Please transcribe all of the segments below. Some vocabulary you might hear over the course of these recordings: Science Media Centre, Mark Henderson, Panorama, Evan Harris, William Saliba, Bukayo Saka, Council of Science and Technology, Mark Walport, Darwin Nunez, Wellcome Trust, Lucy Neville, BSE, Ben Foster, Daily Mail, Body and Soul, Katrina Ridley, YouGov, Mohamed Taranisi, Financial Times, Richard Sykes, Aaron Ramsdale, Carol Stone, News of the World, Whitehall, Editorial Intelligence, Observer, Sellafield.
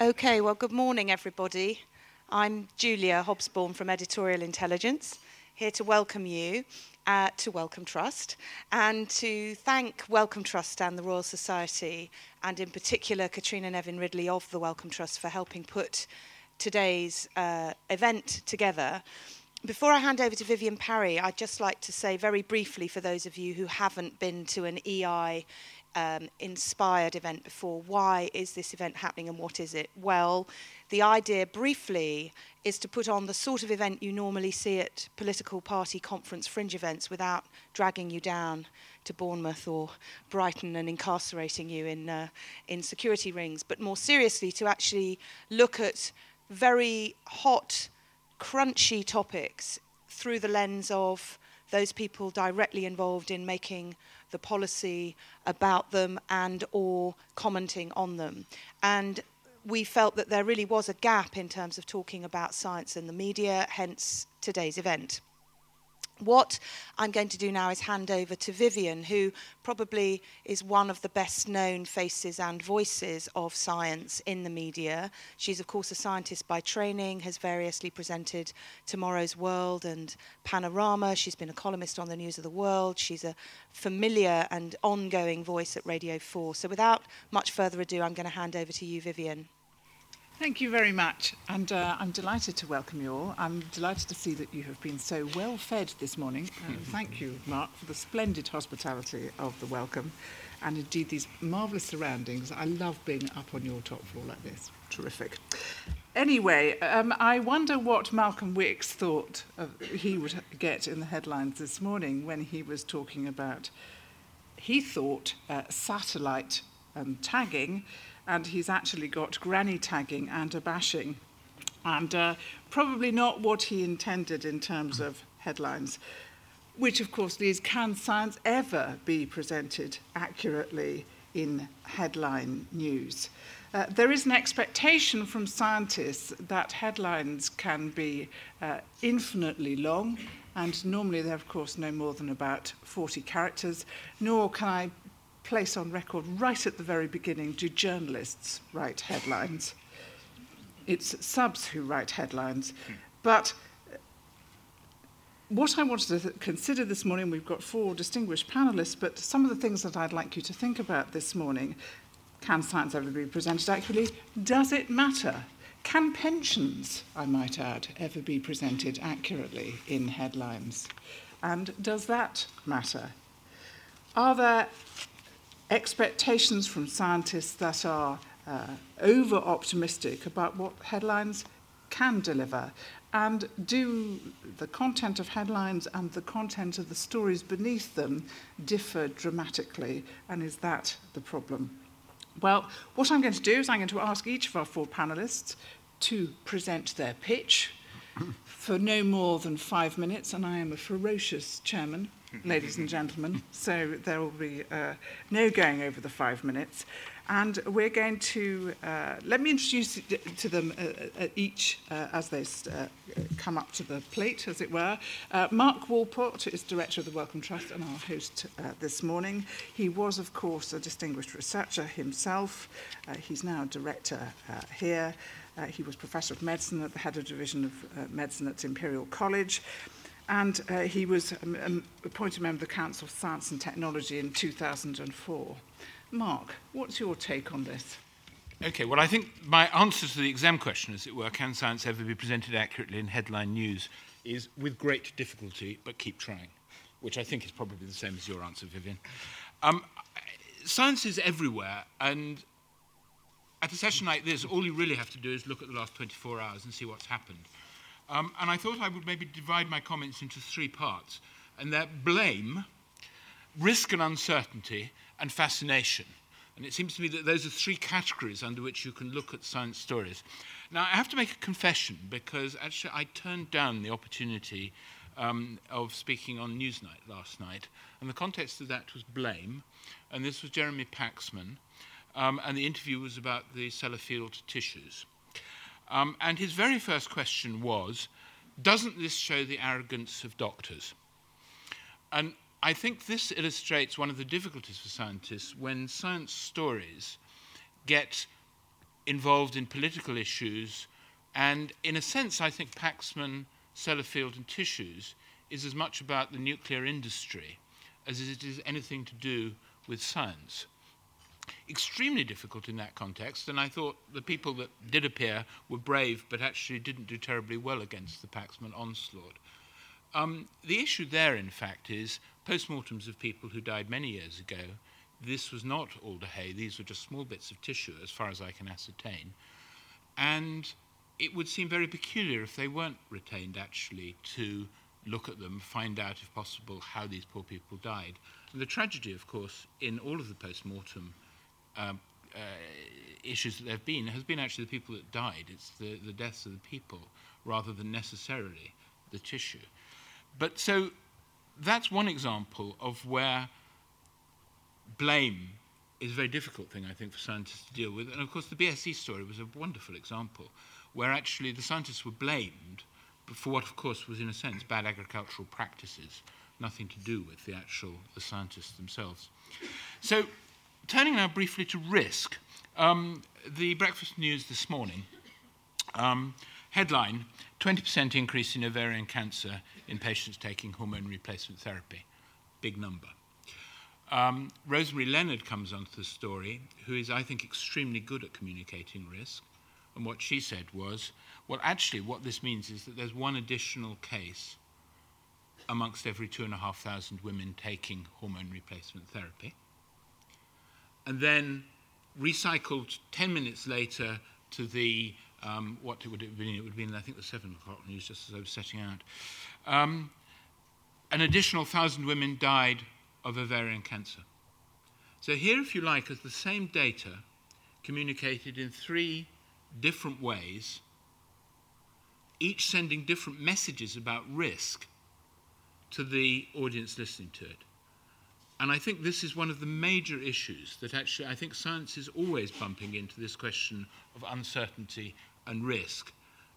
Okay, well, good morning, everybody. I'm Julia Hobsbawm from Editorial Intelligence, here to welcome you to Wellcome Trust and to thank Wellcome Trust and the Royal Society, and in particular Katrina Ridley of the Wellcome Trust for helping put today's event together. Before I hand over to Vivienne Parry, I'd just like to say very briefly, for those of you who haven't been to an EI inspired event before, why is this event happening and what is it? Well, the idea briefly is to put on the sort of event you normally see at political party conference fringe events without dragging you down to Bournemouth or Brighton and incarcerating you in security rings, but more seriously to actually look at very hot, crunchy topics through the lens of those people directly involved in making the policy about them and or commenting on them. And we felt that there really was a gap in terms of talking about science and the media, hence today's event. What I'm going to do now is hand over to Vivienne, who probably is one of the best known faces and voices of science in the media. She's, of course, a scientist by training, has variously presented Tomorrow's World and Panorama. She's been a columnist on the News of the World. She's a familiar and ongoing voice at Radio 4. So without much further ado, I'm going to hand over to you, Vivienne. Thank you very much, and I'm delighted to welcome you all. I'm delighted to see that you have been so well fed this morning. Thank you, Mark, for the splendid hospitality of the welcome, and indeed these marvellous surroundings. I love being up on your top floor like this. Terrific. Anyway, I wonder what Malcolm Wicks thought he would get in the headlines this morning when he was talking about, he thought, satellite tagging. And he's actually got granny tagging and a bashing. And probably not what he intended in terms of headlines, which of course leaves, can science ever be presented accurately in headline news? There is an expectation from scientists that headlines can be infinitely long, and normally they're of course no more than about 40 characters, nor can I place on record right at the very beginning, do journalists write headlines? It's subs who write headlines. But what I wanted to consider this morning, we've got four distinguished panellists, but some of the things that I'd like you to think about this morning: can science ever be presented accurately? Does it matter? Can pensions, I might add, ever be presented accurately in headlines? And does that matter? Are there expectations from scientists that are over-optimistic about what headlines can deliver? And do the content of headlines and the content of the stories beneath them differ dramatically? And is that the problem? Well, what I'm going to do is I'm going to ask each of our four panellists to present their pitch for no more than 5 minutes, and I am a ferocious chairman, ladies and gentlemen, so there will be no going over the 5 minutes. And we're going to, let me introduce to them each as they come up to the plate, as it were. Mark Walport is Director of the Wellcome Trust and our host this morning. He was, of course, a distinguished researcher himself. He's now Director here. He was Professor of Medicine at the Head of Division of Medicine at Imperial College. And he was appointed member of the Council of Science and Technology in 2004. Mark, what's your take on this? OK, well, I think my answer to the exam question, as it were, can science ever be presented accurately in headline news, is with great difficulty, but keep trying, which I think is probably the same as your answer, Vivienne. Science is everywhere, and at a session like this, all you really have to do is look at the last 24 hours and see what's happened. And I thought I would maybe divide my comments into three parts, and they're blame, risk and uncertainty, and fascination. And it seems to me that those are three categories under which you can look at science stories. Now, I have to make a confession, because actually I turned down the opportunity of speaking on Newsnight last night, and the context of that was blame, and this was Jeremy Paxman, and the interview was about the Sellafield tissues. And his very first question was, doesn't this show the arrogance of doctors? And I think this illustrates one of the difficulties for scientists when science stories get involved in political issues. And in a sense, I think Paxman, Sellafield and Tissues is as much about the nuclear industry as it is anything to do with science. Extremely difficult in that context, and I thought the people that did appear were brave but actually didn't do terribly well against the Paxman onslaught. The issue there, in fact, is postmortems of people who died many years ago. This was not alder hay, these were just small bits of tissue, as far as I can ascertain. And it would seem very peculiar if they weren't retained, actually, to look at them, find out, if possible, how these poor people died. And the tragedy, of course, in all of the postmortem issues that there have been, has been actually the people that died. It's the deaths of the people rather than necessarily the tissue. But so that's one example of where blame is a very difficult thing, I think, for scientists to deal with. And, of course, the BSE story was a wonderful example where actually the scientists were blamed for what, of course, was, in a sense, bad agricultural practices, nothing to do with the scientists themselves. So turning now briefly to risk, the Breakfast News this morning, headline, 20% increase in ovarian cancer in patients taking hormone replacement therapy. Big number. Rosemary Leonard comes onto the story, who is, I think, extremely good at communicating risk. And what she said was, well, actually, what this means is that there's one additional case amongst every 2,500 women taking hormone replacement therapy. And then recycled 10 minutes later to the, what would it have been? It would have been, I think, the 7 o'clock news, just as I was setting out. An additional 1,000 women died of ovarian cancer. So here, if you like, is the same data communicated in three different ways, each sending different messages about risk to the audience listening to it. And I think this is one of the major issues that actually I think science is always bumping into, this question of uncertainty and risk.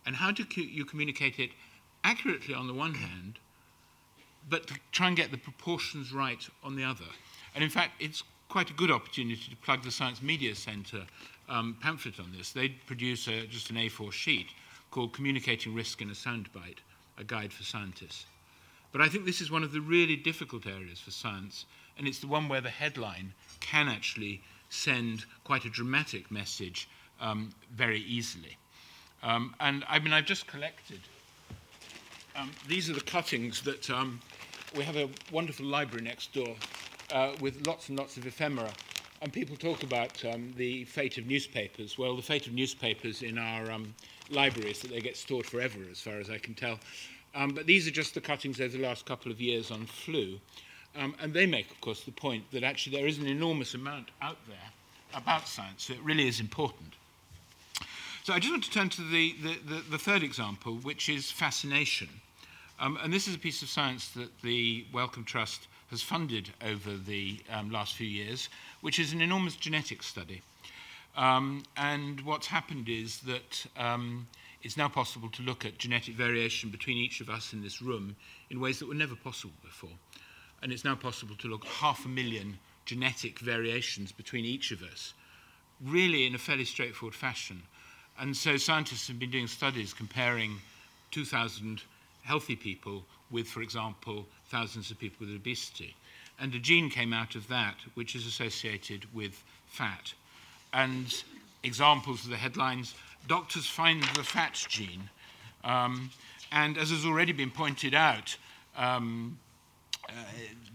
And how do you communicate it accurately on the one hand, but to try and get the proportions right on the other? And in fact, it's quite a good opportunity to plug the Science Media Centre pamphlet on this. They produce just an A4 sheet called Communicating Risk in a Soundbite, a guide for scientists. But I think this is one of the really difficult areas for science, and it's the one where the headline can actually send quite a dramatic message very easily. I've just collected. These are the cuttings that we have a wonderful library next door with lots and lots of ephemera. And people talk about the fate of newspapers. Well, the fate of newspapers in our library is that they get stored forever, as far as I can tell. But these are just the cuttings over the last couple of years on flu. And they make, of course, the point that actually there is an enormous amount out there about science, so it really is important. So I just want to turn to the third example, which is fascination. And this is a piece of science that the Wellcome Trust has funded over the last few years, which is an enormous genetic study. And what's happened is that it's now possible to look at genetic variation between each of us in this room in ways that were never possible before. And it's now possible to look at 500,000 genetic variations between each of us, really in a fairly straightforward fashion. And so scientists have been doing studies comparing 2,000 healthy people with, for example, thousands of people with obesity. And a gene came out of that which is associated with fat. And examples of the headlines, doctors find the fat gene. And as has already been pointed out,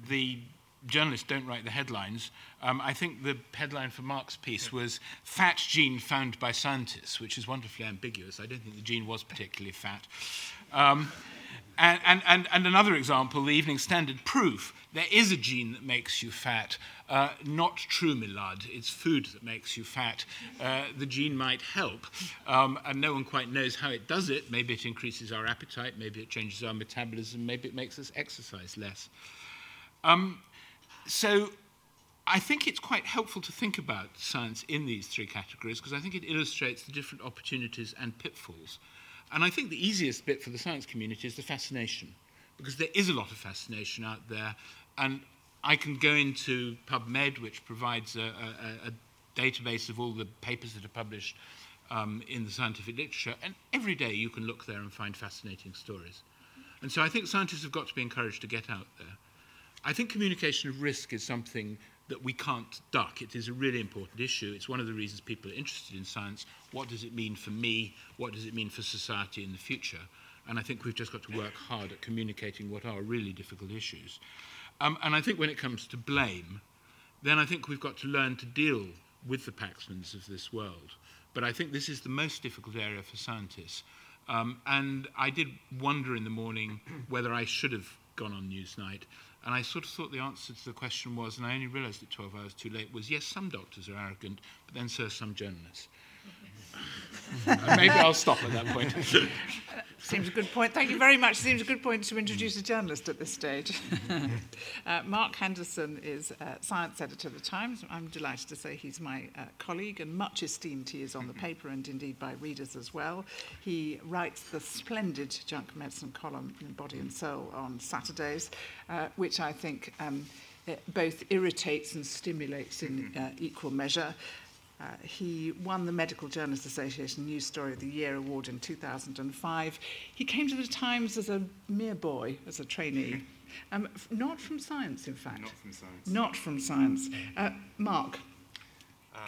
the journalists don't write the headlines. I think the headline for Mark's piece was "Fat Gene Found by Scientists," which is wonderfully ambiguous. I don't think the gene was particularly fat. And another example, the Evening Standard proof, there is a gene that makes you fat, not true, Millard. It's food that makes you fat. The gene might help, and no one quite knows how it does it. Maybe it increases our appetite, maybe it changes our metabolism, maybe it makes us exercise less. So I think it's quite helpful to think about science in these three categories because I think it illustrates the different opportunities and pitfalls. And I think the easiest bit for the science community is the fascination, because there is a lot of fascination out there. And I can go into PubMed, which provides a database of all the papers that are published in the scientific literature, and every day you can look there and find fascinating stories. And so I think scientists have got to be encouraged to get out there. I think communication of risk is something that we can't duck. It is a really important issue. It's one of the reasons people are interested in science. What does it mean for me? What does it mean for society in the future? And I think we've just got to work hard at communicating what are really difficult issues. And I think when it comes to blame, then I think we've got to learn to deal with the Paxmans of this world. But I think this is the most difficult area for scientists. And I did wonder in the morning whether I should have gone on Newsnight. And I sort of thought the answer to the question was, and I only realised it 12 hours too late, was yes, some doctors are arrogant, but then so are some journalists. Maybe I'll stop at that point. Seems a good point. Thank you very much. Seems a good point to introduce a journalist at this stage. Mark Henderson is science editor of the Times. I'm delighted to say he's my colleague and much esteemed he is on the paper and indeed by readers as well. He writes the splendid junk medicine column in Body and Soul on Saturdays, which I think both irritates and stimulates in equal measure. He won the Medical Journalists Association News Story of the Year award in 2005. He came to the Times as a mere boy, as a trainee. Not from science, in fact. Not from science. Mark,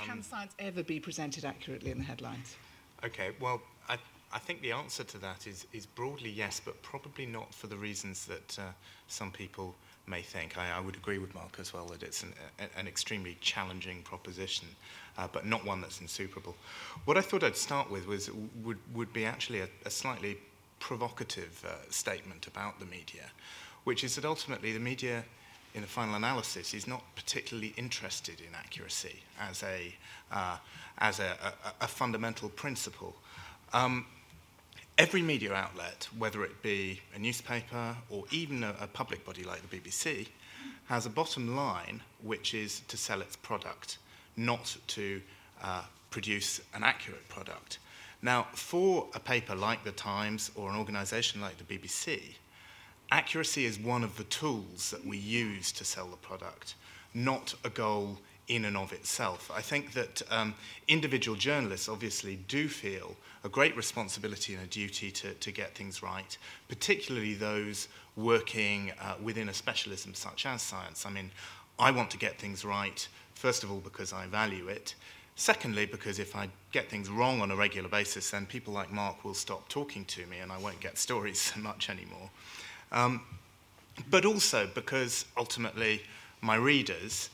can science ever be presented accurately in the headlines? OK, well, I think the answer to that is broadly yes, but probably not for the reasons that some people may think. I would agree with Mark as well that it's an extremely challenging proposition, but not one that's insuperable. What I thought I'd start with would be actually a slightly provocative statement about the media, which is that ultimately the media, in the final analysis, is not particularly interested in accuracy as a fundamental principle. Every media outlet, whether it be a newspaper or even a public body like the BBC, has a bottom line, which is to sell its product, not to produce an accurate product. Now, for a paper like the Times or an organisation like the BBC, accuracy is one of the tools that we use to sell the product, not a goal in and of itself. I think that individual journalists obviously do feel a great responsibility and a duty to get things right, particularly those working within a specialism such as science. I mean, I want to get things right, first of all, because I value it. Secondly, because if I get things wrong on a regular basis, then people like Mark will stop talking to me and I won't get stories so much anymore. But also because ultimately my readers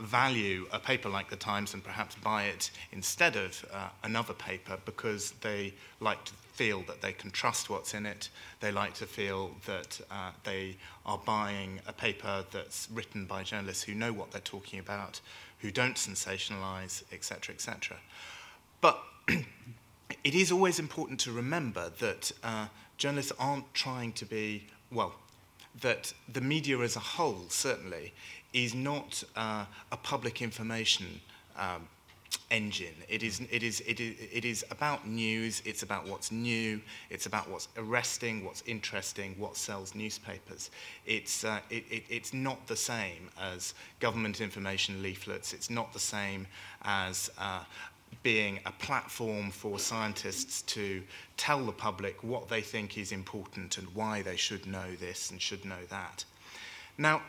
value a paper like the Times and perhaps buy it instead of another paper because they like to feel that they can trust what's in it. They like to feel that they are buying a paper that's written by journalists who know what they're talking about, who don't sensationalise, etc., etc. But it is always important to remember that journalists aren't trying to be, well, that the media as a whole, certainly, is not a public information engine. It is about news. It's about what's new. It's about what's arresting, what's interesting, what sells newspapers. It's not the same as government information leaflets. It's not the same as being a platform for scientists to tell the public what they think is important and why they should know this and should know that. Now,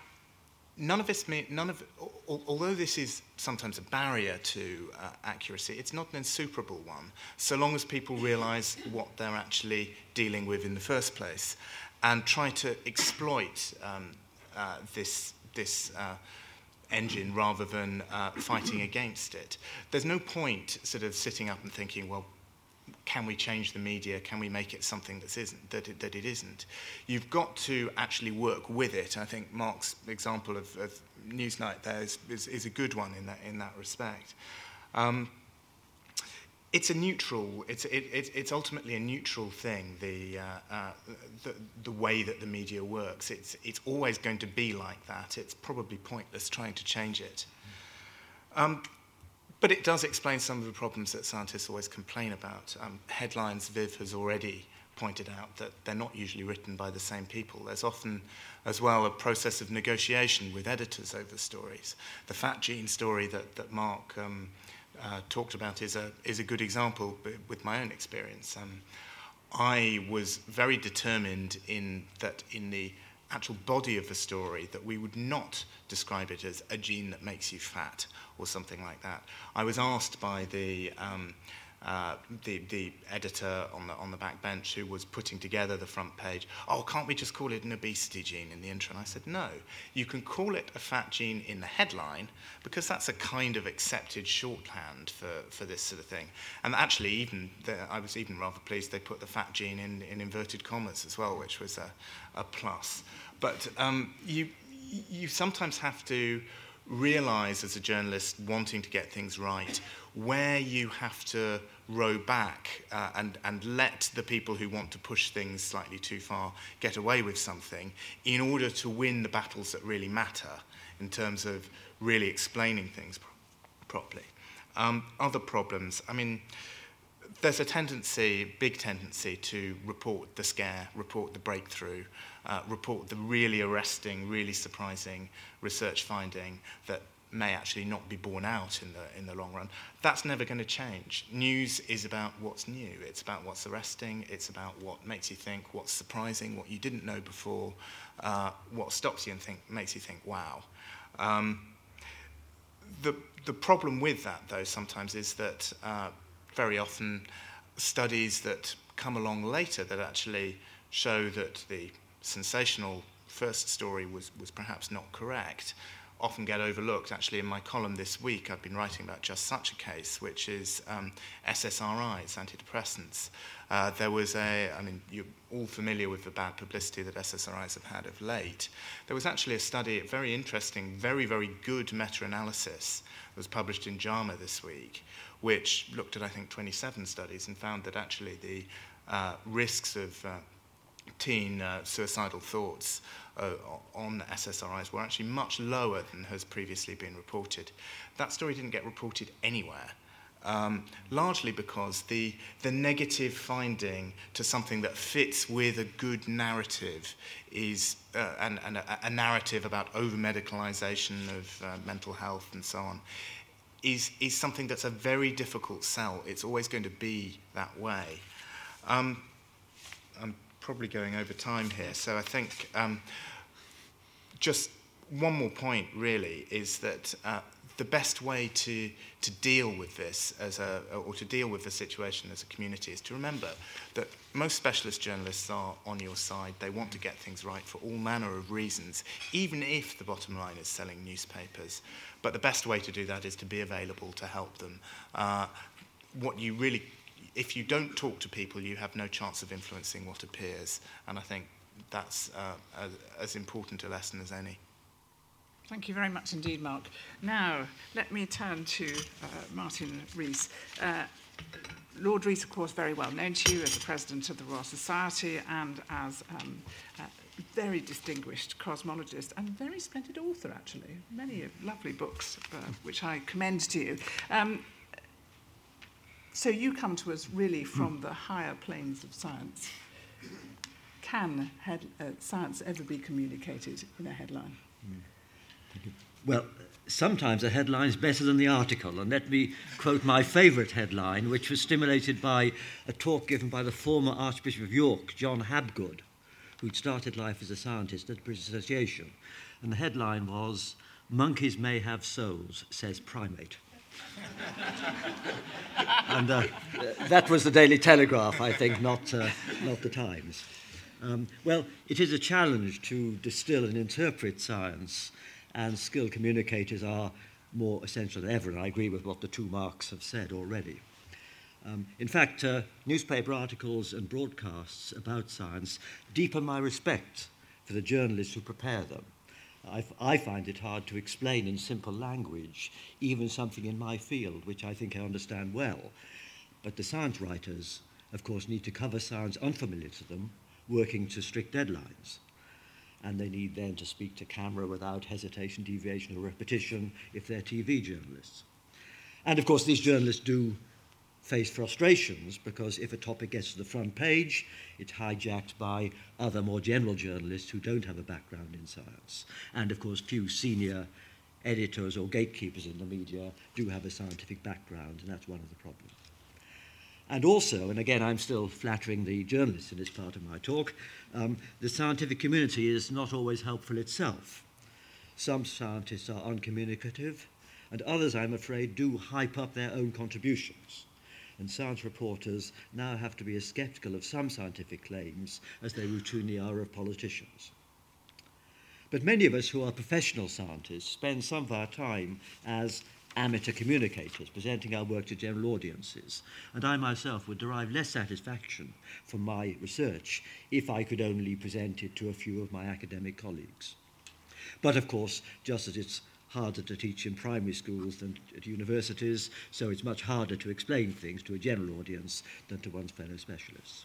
although this is sometimes a barrier to accuracy, it's not an insuperable one, so long as people realise what they're actually dealing with in the first place and try to exploit this engine rather than fighting against it. There's no point sort of sitting up and thinking, well, can we change the media? Can we make it something that it isn't? You've got to actually work with it. I think Mark's example of Newsnight there is a good one in that respect. It's ultimately a neutral thing. The way that the media works, it's always going to be like that. It's probably pointless trying to change it. But it does explain some of the problems that scientists always complain about. Headlines, Viv has already pointed out that they're not usually written by the same people. There's often, as well, a process of negotiation with editors over stories. The fat gene story that Mark talked about is a good example with my own experience. I was very determined in the actual body of the story that we would not describe it as a gene that makes you fat or something like that. I was asked by the editor on the back bench who was putting together the front page, oh, can't we just call it an obesity gene in the intro? And I said, no, you can call it a fat gene in the headline because that's a kind of accepted shorthand for this sort of thing. And actually, I was even rather pleased they put the fat gene in inverted commas as well, which was a plus. But you sometimes have to realise as a journalist wanting to get things right where you have to row back and let the people who want to push things slightly too far get away with something in order to win the battles that really matter in terms of really explaining things properly. Other problems, I mean, there's a big tendency to report the scare, report the breakthrough, report the really arresting, really surprising research finding that may actually not be borne out in the long run. That's never going to change. News is about what's new. It's about what's arresting. It's about what makes you think, what's surprising, what you didn't know before, what stops you and makes you think, wow. The problem with that, though, sometimes is that very often studies that come along later that actually show that the sensational first story was perhaps not correct often get overlooked. Actually, in my column this week, I've been writing about just such a case, which is SSRIs, antidepressants. You're all familiar with the bad publicity that SSRIs have had of late. There was actually a study, a very interesting, very, very good meta-analysis that was published in JAMA this week, which looked at, I think, 27 studies and found that actually the risks of teen suicidal thoughts on SSRIs were actually much lower than has previously been reported. That story didn't get reported anywhere, largely because the negative finding to something that fits with a good narrative is and a narrative about over-medicalisation of mental health and so on is something that's a very difficult sell. It's always going to be that way. I'm probably going over time here, so I think just one more point really is that the best way to deal with this to deal with the situation as a community is to remember that most specialist journalists are on your side. They want to get things right for all manner of reasons, even if the bottom line is selling newspapers. But the best way to do that is to be available to help them. If you don't talk to people, you have no chance of influencing what appears. And I think that's as important a lesson as any. Thank you very much indeed, Mark. Now, let me turn to Martin Rees. Lord Rees, of course, very well known to you as the president of the Royal Society and as very distinguished cosmologist and very splendid author, actually. Many lovely books, which I commend to you. So you come to us really from the higher planes of science. Can science ever be communicated in a headline? Well, sometimes a headline is better than the article. And let me quote my favourite headline, which was stimulated by a talk given by the former Archbishop of York, John Habgood, who'd started life as a scientist at the British Association. And the headline was, "Monkeys may have souls, says primate." And that was the Daily Telegraph, I think, not the Times. Well, it is a challenge to distill and interpret science, and skilled communicators are more essential than ever, and I agree with what the two Marks have said already. In fact, newspaper articles and broadcasts about science deepen my respect for the journalists who prepare them. I find it hard to explain in simple language even something in my field, which I think I understand well. But the science writers, of course, need to cover science unfamiliar to them, working to strict deadlines. And they need then to speak to camera without hesitation, deviation, or repetition if they're TV journalists. And, of course, these journalists do face frustrations because if a topic gets to the front page, it's hijacked by other more general journalists who don't have a background in science. And of course, few senior editors or gatekeepers in the media do have a scientific background, and that's one of the problems. And also, and again I'm still flattering the journalists in this part of my talk, the scientific community is not always helpful itself. Some scientists are uncommunicative, and others, I'm afraid, do hype up their own contributions. And science reporters now have to be as sceptical of some scientific claims as they routinely are of politicians. But many of us who are professional scientists spend some of our time as amateur communicators, presenting our work to general audiences. And I myself would derive less satisfaction from my research if I could only present it to a few of my academic colleagues. But of course, just as it's harder to teach in primary schools than at universities, so it's much harder to explain things to a general audience than to one's fellow specialists.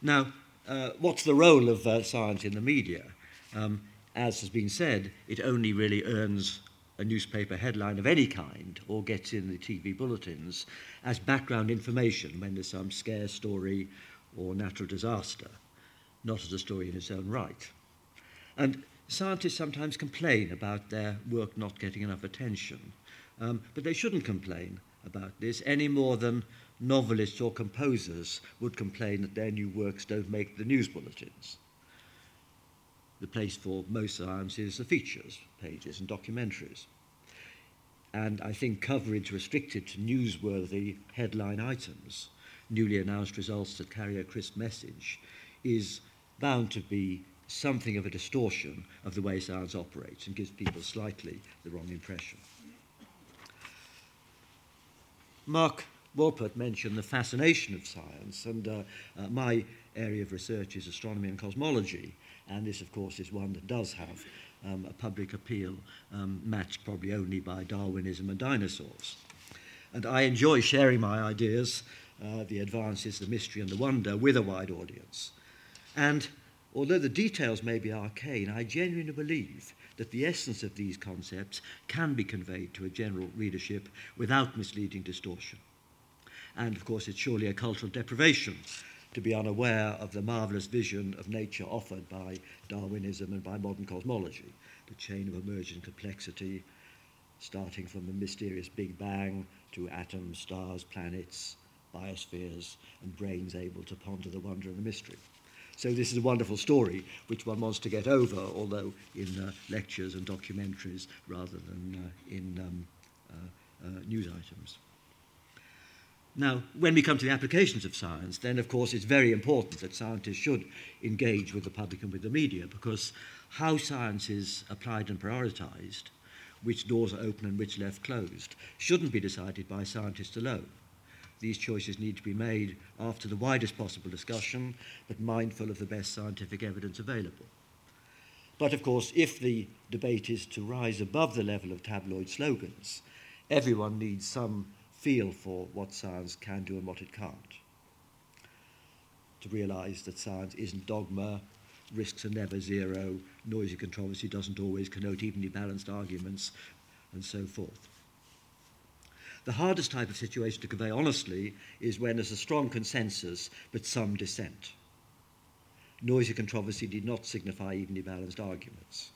Now, what's the role of science in the media? As has been said, it only really earns a newspaper headline of any kind or gets in the TV bulletins as background information when there's some scarce story or natural disaster, not as a story in its own right. And scientists sometimes complain about their work not getting enough attention, but they shouldn't complain about this any more than novelists or composers would complain that their new works don't make the news bulletins. The place for most science is the features, pages and documentaries. And I think coverage restricted to newsworthy headline items, newly announced results that carry a crisp message, is bound to be something of a distortion of the way science operates and gives people slightly the wrong impression. Mark Walport mentioned the fascination of science, and my area of research is astronomy and cosmology, and this, of course, is one that does have a public appeal, matched probably only by Darwinism and dinosaurs. And I enjoy sharing my ideas, the advances, the mystery and the wonder, with a wide audience. And although the details may be arcane, I genuinely believe that the essence of these concepts can be conveyed to a general readership without misleading distortion. And, of course, it's surely a cultural deprivation to be unaware of the marvellous vision of nature offered by Darwinism and by modern cosmology, the chain of emergent complexity, starting from the mysterious Big Bang to atoms, stars, planets, biospheres, and brains able to ponder the wonder and the mystery. So this is a wonderful story which one wants to get over, although in lectures and documentaries rather than in news items. Now, when we come to the applications of science, then, of course, it's very important that scientists should engage with the public and with the media, because how science is applied and prioritised, which doors are open and which left closed, shouldn't be decided by scientists alone. These choices need to be made after the widest possible discussion, but mindful of the best scientific evidence available. But, of course, if the debate is to rise above the level of tabloid slogans, everyone needs some feel for what science can do and what it can't, to realise that science isn't dogma, risks are never zero, noisy controversy doesn't always connote evenly balanced arguments, and so forth. The hardest type of situation to convey honestly is when there's a strong consensus but some dissent. Noisy controversy did not signify evenly balanced arguments.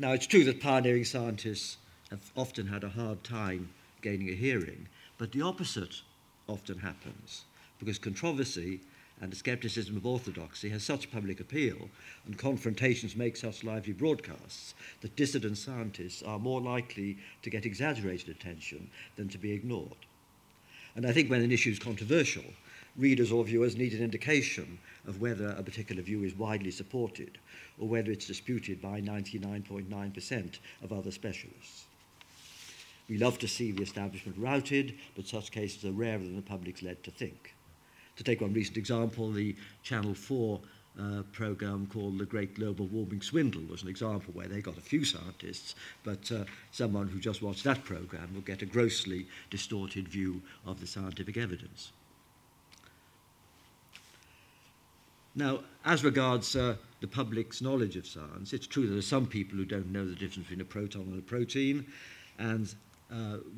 Now, it's true that pioneering scientists have often had a hard time gaining a hearing, but the opposite often happens, because controversy and the scepticism of orthodoxy has such public appeal, and confrontations make such lively broadcasts, that dissident scientists are more likely to get exaggerated attention than to be ignored. And I think when an issue is controversial, readers or viewers need an indication of whether a particular view is widely supported, or whether it's disputed by 99.9% of other specialists. We love to see the establishment routed, but such cases are rarer than the public's led to think. To take one recent example, the Channel 4 programme called The Great Global Warming Swindle was an example where they got a few scientists, but someone who just watched that programme will get a grossly distorted view of the scientific evidence. Now, as regards the public's knowledge of science, it's true that there are some people who don't know the difference between a proton and a protein, and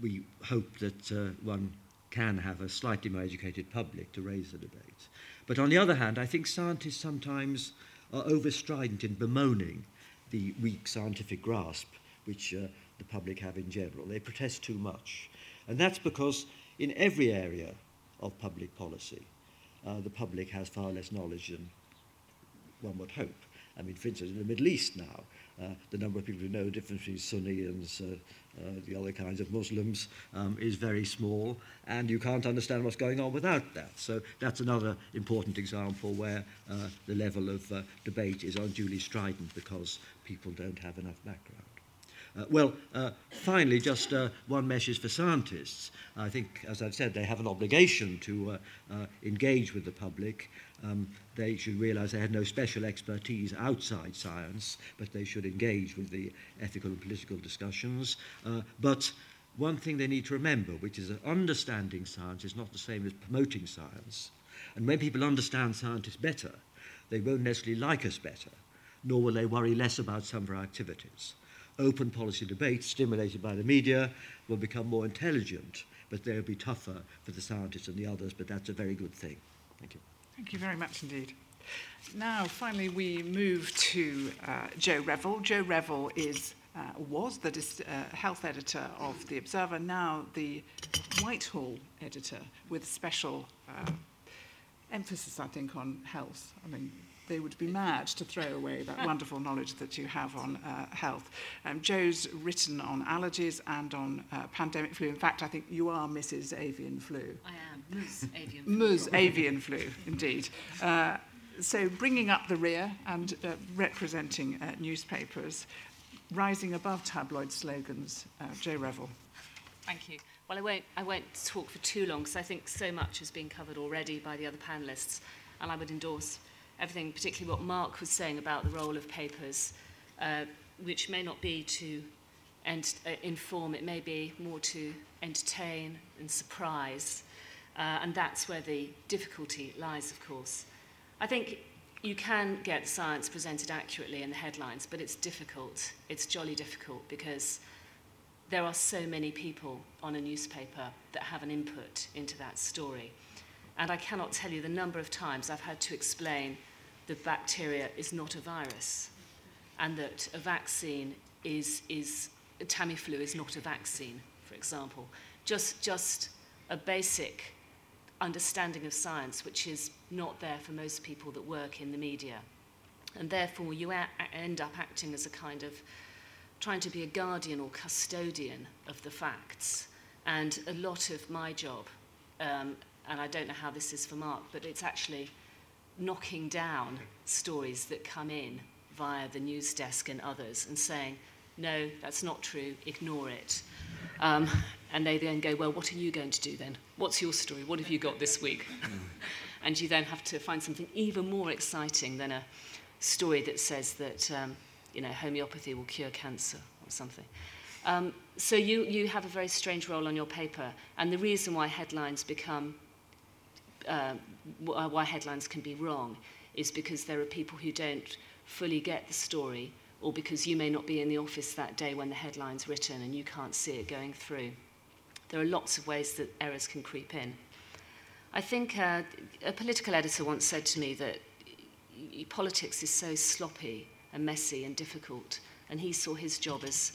we hope that one can have a slightly more educated public to raise the debate. But on the other hand, I think scientists sometimes are overstrident in bemoaning the weak scientific grasp which the public have in general. They protest too much. And that's because in every area of public policy, the public has far less knowledge than one would hope. I mean, for instance, in the Middle East now, the number of people who know the difference between Sunni and the other kinds of Muslims is very small, and you can't understand what's going on without that. So that's another important example where the level of debate is unduly strident because people don't have enough background. Finally, just one message for scientists. I think, as I've said, they have an obligation to engage with the public. They should realise they have no special expertise outside science, but they should engage with the ethical and political discussions. But one thing they need to remember, which is that understanding science is not the same as promoting science. And when people understand scientists better, they won't necessarily like us better, nor will they worry less about some of our activities. Open policy debates stimulated by the media will become more intelligent, but they'll be tougher for the scientists and the others, but that's a very good thing. Thank you. Thank you very much indeed. Now, finally, we move to Jo Revell. Jo Revell was the health editor of The Observer, now the Whitehall editor, with special emphasis, I think, on health. I mean, they would be mad to throw away that wonderful knowledge that you have on health. Jo's written on allergies and on pandemic flu. In fact, I think you are Mrs. Avian Flu. I am, Ms. Avian Flu. Ms. Avian Flu, indeed. So bringing up the rear and representing newspapers, rising above tabloid slogans, Jo Revell. Thank you. Well, I won't talk for too long because I think so much has been covered already by the other panellists, and I would endorse everything, particularly what Mark was saying about the role of papers, which may not be to inform, it may be more to entertain and surprise, and that's where the difficulty lies, of course. I think you can get science presented accurately in the headlines, but it's difficult. It's jolly difficult because there are so many people on a newspaper that have an input into that story. And I cannot tell you the number of times I've had to explain that bacteria is not a virus and that a vaccine is Tamiflu is not a vaccine, for example. Just a basic understanding of science, which is not there for most people that work in the media. And therefore, you end up acting as a kind of trying to be a guardian or custodian of the facts. And a lot of my job, and I don't know how this is for Mark, but it's actually knocking down stories that come in via the news desk and others and saying, no, that's not true, ignore it. And they then go, well, what are you going to do then? What's your story? What have you got this week? And you then have to find something even more exciting than a story that says that homeopathy will cure cancer or something. So you have a very strange role on your paper, and the reason why headlines why headlines can be wrong is because there are people who don't fully get the story, or because you may not be in the office that day when the headline's written and you can't see it going through. There are lots of ways that errors can creep in. I think a political editor once said to me that politics is so sloppy and messy and difficult, and he saw his job as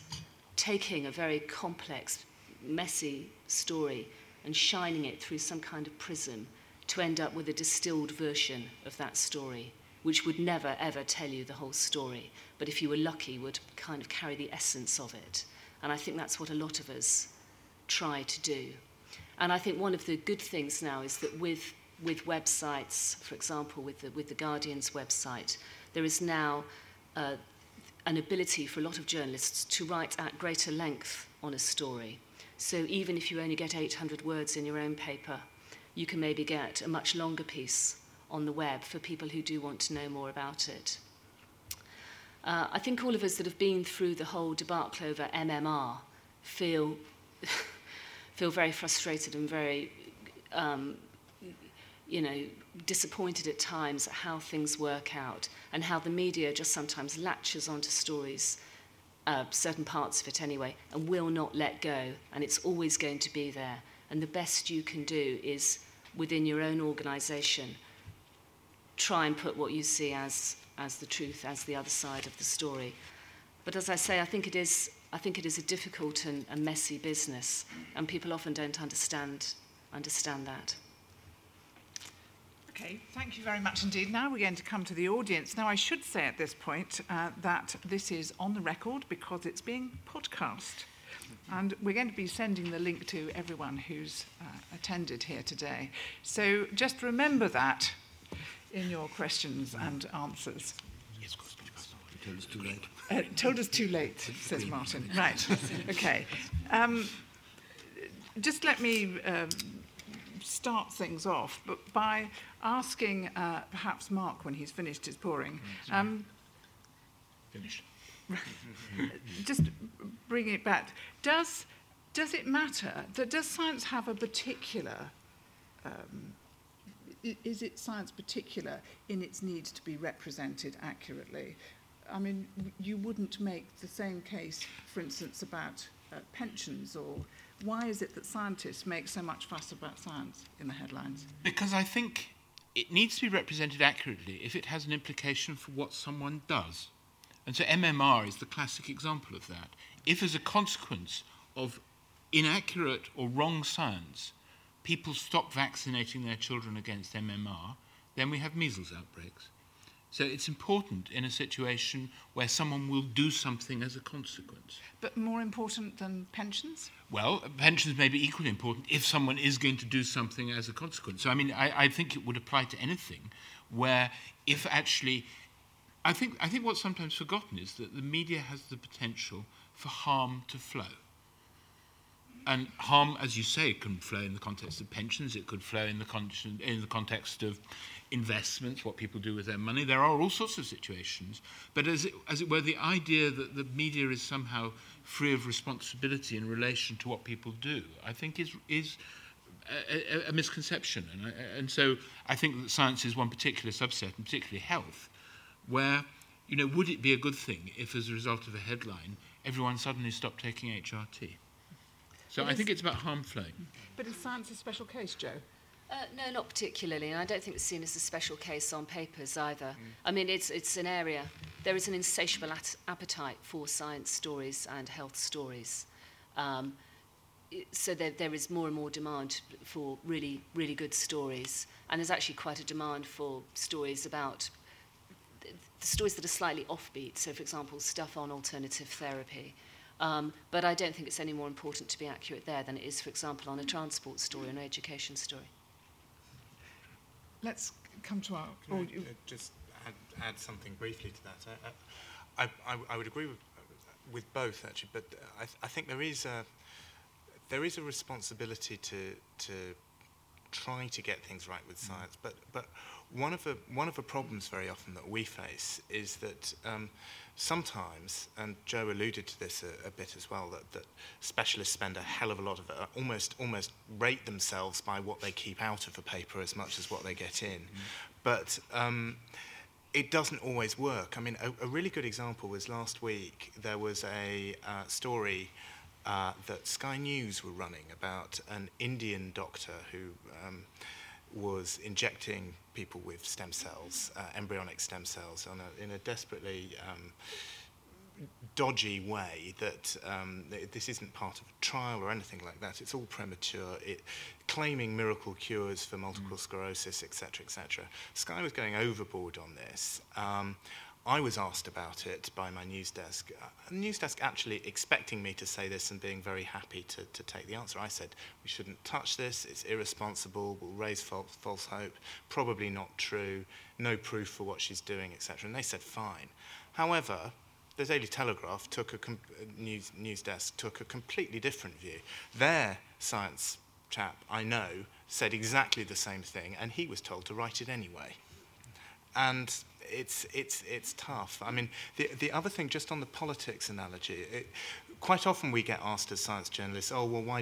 taking a very complex, messy story and shining it through some kind of prism to end up with a distilled version of that story, which would never, ever tell you the whole story, but if you were lucky, would kind of carry the essence of it. And I think that's what a lot of us try to do. And I think one of the good things now is that with websites, for example, with the Guardian's website, there is now an ability for a lot of journalists to write at greater length on a story. So even if you only get 800 words in your own paper, you can maybe get a much longer piece on the web for people who do want to know more about it. I think all of us that have been through the whole debacle over MMR feel very frustrated and very disappointed at times at how things work out and how the media just sometimes latches onto stories, certain parts of it anyway, and will not let go, and it's always going to be there. And the best you can do is, within your own organisation, try and put what you see as the truth, as the other side of the story. But as I say, I think it is a difficult and a messy business, and people often don't understand that. Okay, thank you very much indeed. Now we're going to come to the audience. Now I should say at this point that this is on the record because it's being podcast. And we're going to be sending the link to everyone who's attended here today. So just remember that in your questions and answers. Yes, of course. It told us too late. Told us too late, says Martin. Right, okay. Just let me start things off but by asking perhaps Mark, when he's finished his pouring. Finished. Just bringing it back, does it matter? Does science have a particular, is it science particular in its need to be represented accurately? I mean, you wouldn't make the same case, for instance, about pensions, or why is it that scientists make so much fuss about science in the headlines? Because I think it needs to be represented accurately if it has an implication for what someone does. And so MMR is the classic example of that. If as a consequence of inaccurate or wrong science, people stop vaccinating their children against MMR, then we have measles outbreaks. So it's important in a situation where someone will do something as a consequence. But more important than pensions? Well, pensions may be equally important if someone is going to do something as a consequence. So, I mean, I think it would apply to anything where if actually... I think what's sometimes forgotten is that the media has the potential for harm to flow. And harm, as you say, can flow in the context of pensions, it could flow in the context of investments, what people do with their money. There are all sorts of situations. But as it were, the idea that the media is somehow free of responsibility in relation to what people do, I think is a misconception. And so I think that science is one particular subset, and particularly health, where, you know, would it be a good thing if, as a result of a headline, everyone suddenly stopped taking HRT? So I think it's about harm flowing. But is science a special case, Jo? No, not particularly, and I don't think it's seen as a special case on papers either. I mean, it's an area. There is an insatiable appetite for science stories and health stories. So there is more and more demand for really, really good stories, and there's actually quite a demand for stories about... the stories that are slightly offbeat, so, for example, stuff on alternative therapy. But I don't think it's any more important to be accurate there than it is, for example, on a transport story, an education story. Let's come to our... Can I just add something briefly to that? I would agree with both, actually, but I think there is a responsibility to try to get things right with science, but one of the problems very often that we face is that sometimes, and Jo alluded to this a bit as well, that specialists spend a hell of a lot of it, almost rate themselves by what they keep out of a paper as much as what they get in. But it doesn't always work. I mean, a really good example was last week. There was a story that Sky News were running about an Indian doctor who... was injecting people with stem cells, embryonic stem cells, in a desperately dodgy way that this isn't part of a trial or anything like that. It's all premature. Claiming miracle cures for multiple sclerosis, etc., etc. Sky was going overboard on this. I was asked about it by my news desk. News desk actually expecting me to say this and being very happy to take the answer. I said, we shouldn't touch this, it's irresponsible, we'll raise false hope, probably not true, no proof for what she's doing, etc. And they said, fine. However, the Daily Telegraph news desk took a completely different view. Their science chap, I know, said exactly the same thing, and he was told to write it anyway. And... It's tough. I mean, the other thing, just on the politics analogy, quite often we get asked as science journalists, oh, well,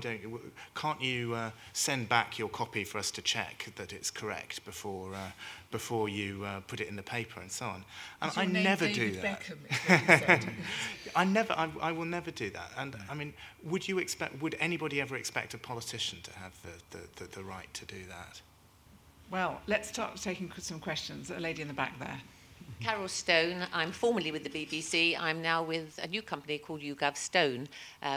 can't you send back your copy for us to check that it's correct before you put it in the paper and so on. And I never do that. I will never do that. And I mean, would anybody ever expect a politician to have the right to do that? Well, let's start taking some questions. A lady in the back there. Carol Stone. I'm formerly with the BBC. I'm now with a new company called YouGov Stone,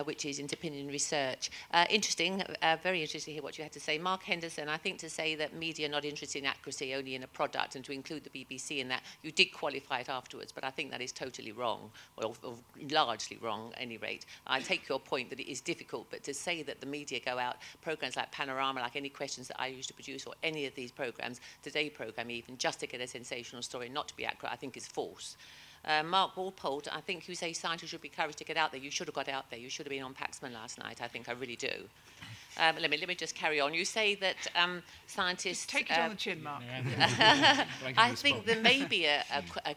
which is into opinion research. Interesting, very interesting to hear what you had to say. Mark Henderson, I think to say that media are not interested in accuracy, only in a product, and to include the BBC in that, you did qualify it afterwards, but I think that is totally wrong, or largely wrong at any rate. I take your point that it is difficult, but to say that the media go out, programmes like Panorama, like any questions that I used to produce, or any of these programmes, Today programme even, just to get a sensational story, not to be accurate, I think is false. Mark Walport, I think you say scientists should be encouraged to get out there. You should have got out there. You should have been on Paxman last night. I think I really do. Let me just carry on. You say that scientists... Just take it on the chin, Mark. Yeah. I think there may be a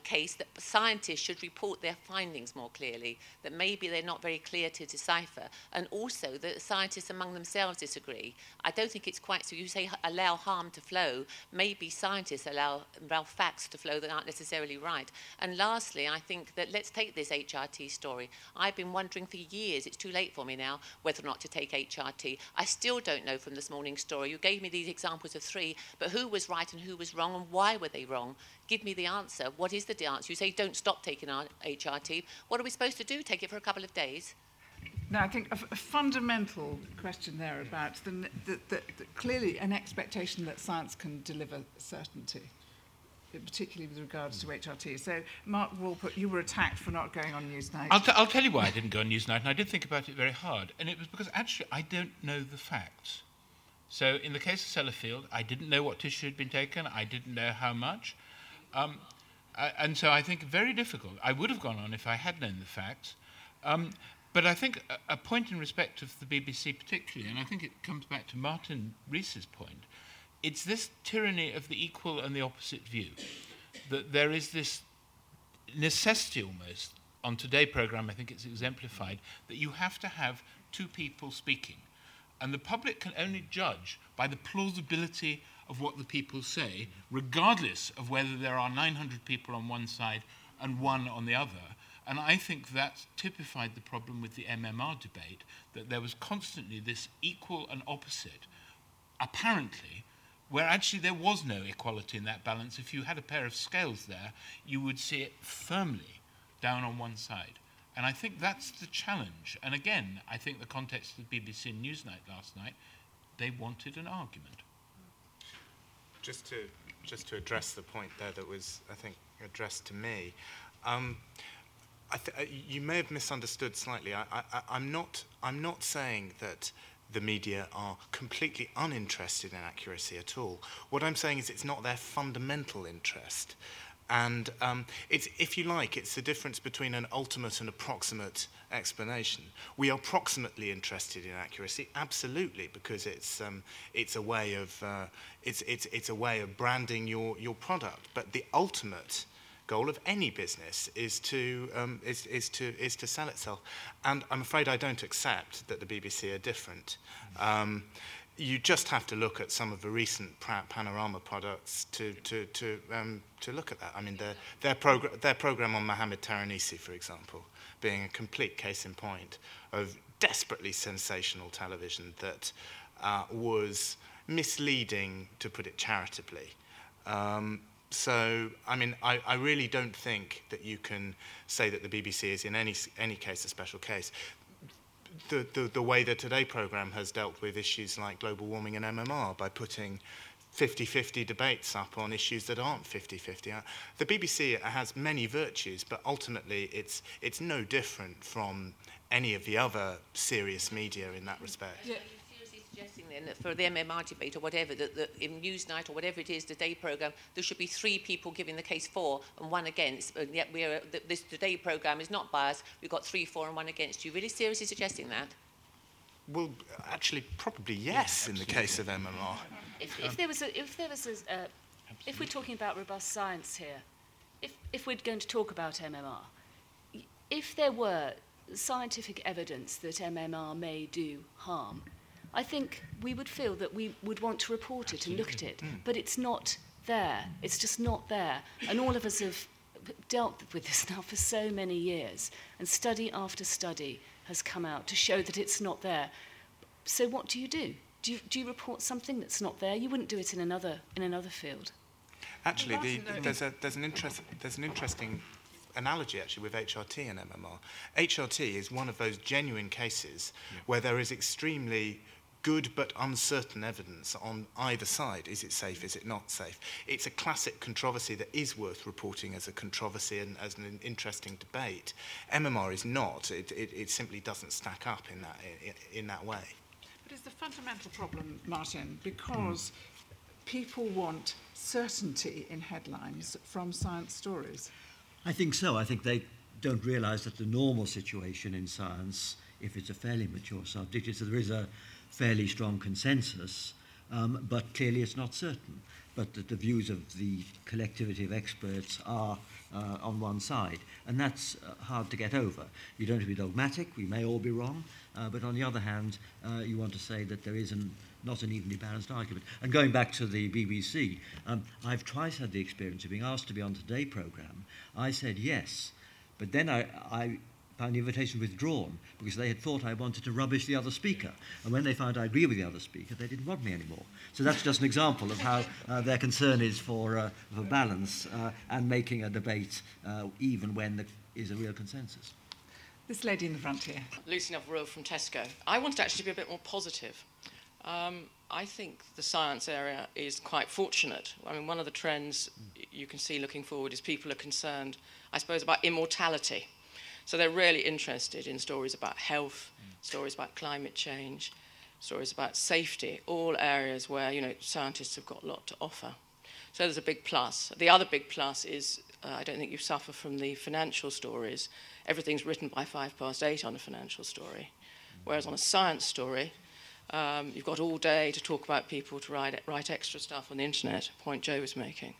case that scientists should report their findings more clearly, that maybe they're not very clear to decipher, and also that scientists among themselves disagree. I don't think it's quite... So you say allow harm to flow. Maybe scientists allow facts to flow that aren't necessarily right. And lastly, I think that let's take this HRT story. I've been wondering for years, it's too late for me now, whether or not to take HRT. I still don't know from this morning's story. You gave me these examples of three, but who was right and who was wrong and why were they wrong? Give me the answer. What is the answer? You say don't stop taking our HRT. What are we supposed to do? Take it for a couple of days? No, I think a fundamental question there about the clearly an expectation that science can deliver certainty, particularly with regards to HRT. So, Mark Walport, you were attacked for not going on Newsnight. I'll tell you why I didn't go on Newsnight, and I did think about it very hard. And it was because, actually, I don't know the facts. So, in the case of Sellafield, I didn't know what tissue had been taken. I didn't know how much. And so I think very difficult. I would have gone on if I had known the facts. But I think a point in respect of the BBC particularly, and I think it comes back to Martin Rees's point, it's this tyranny of the equal and the opposite view, that there is this necessity almost, on Today programme I think it's exemplified, that you have to have two people speaking. And the public can only judge by the plausibility of what the people say, regardless of whether there are 900 people on one side and one on the other. And I think that typified the problem with the MMR debate, that there was constantly this equal and opposite, apparently, where actually there was no equality in that balance. If you had a pair of scales there, you would see it firmly down on one side. And I think that's the challenge. And again, I think the context of BBC Newsnight last night, they wanted an argument. Just to address the point there that was, I think, addressed to me, you may have misunderstood slightly. I'm not saying that the media are completely uninterested in accuracy at all. What I'm saying is it's not their fundamental interest. And it's, if you like, it's the difference between an ultimate and approximate explanation. We are proximately interested in accuracy, absolutely, because it's a way of it's a way of branding your product. But the ultimate goal of any business is to sell itself, and I'm afraid I don't accept that the BBC are different. You just have to look at some of the recent Panorama products to look at that. I mean, their programme on Mohamed Taranisi, for example, being a complete case in point of desperately sensational television that was misleading, to put it charitably. So, I mean, I really don't think that you can say that the BBC is in any case a special case. The way the Today programme has dealt with issues like global warming and MMR by putting 50-50 debates up on issues that aren't 50-50. The BBC has many virtues, but ultimately it's no different from any of the other serious media in that respect. Yeah. Suggesting then that for the MMR debate or whatever, that in Newsnight or whatever it is, Today programme, there should be three people giving the case for and one against. And yet this Today programme is not biased. We've got three for and one against. Are you really seriously suggesting that? Well, actually, probably yes, in the case of MMR. If we're talking about robust science here, if we're going to talk about MMR, if there were scientific evidence that MMR may do harm, I think we would feel that we would want to report it and look at it, but it's not there. It's just not there. And all of us have dealt with this now for so many years, and study after study has come out to show that it's not there. So what do you do? Do you report something that's not there? You wouldn't do it in another field. Actually, there's an interesting analogy actually with HRT and MMR. HRT is one of those genuine cases where there is extremely good but uncertain evidence on either side. Is it safe? Is it not safe? It's a classic controversy that is worth reporting as a controversy and as an interesting debate. MMR is not. It simply doesn't stack up in that way. But it's the fundamental problem, Martin, because people want certainty in headlines from science stories. I think so. I think they don't realise that the normal situation in science, if it's a fairly mature subject, is that there is a fairly strong consensus, but clearly it's not certain. But that the views of the collectivity of experts are on one side, and that's hard to get over. You don't have to be dogmatic, we may all be wrong, but on the other hand, you want to say that there is not an evenly balanced argument. And going back to the BBC, I've twice had the experience of being asked to be on the Today programme. I said yes, but then I found the invitation withdrawn because they had thought I wanted to rubbish the other speaker. And when they found I agreed with the other speaker, they didn't want me anymore. So that's just an example of how their concern is for balance and making a debate even when there is a real consensus. This lady in the front here. Lucy Neville from Tesco. I wanted to actually be a bit more positive. I think the science area is quite fortunate. I mean, one of the trends you can see looking forward is people are concerned, I suppose, about immortality. So they're really interested in stories about health, stories about climate change, stories about safety, all areas where, you know, scientists have got a lot to offer. So there's a big plus. The other big plus is I don't think you suffer from the financial stories. Everything's written by 8:05 on a financial story, whereas on a science story, you've got all day to talk about people to write extra stuff on the internet, a point Jo was making.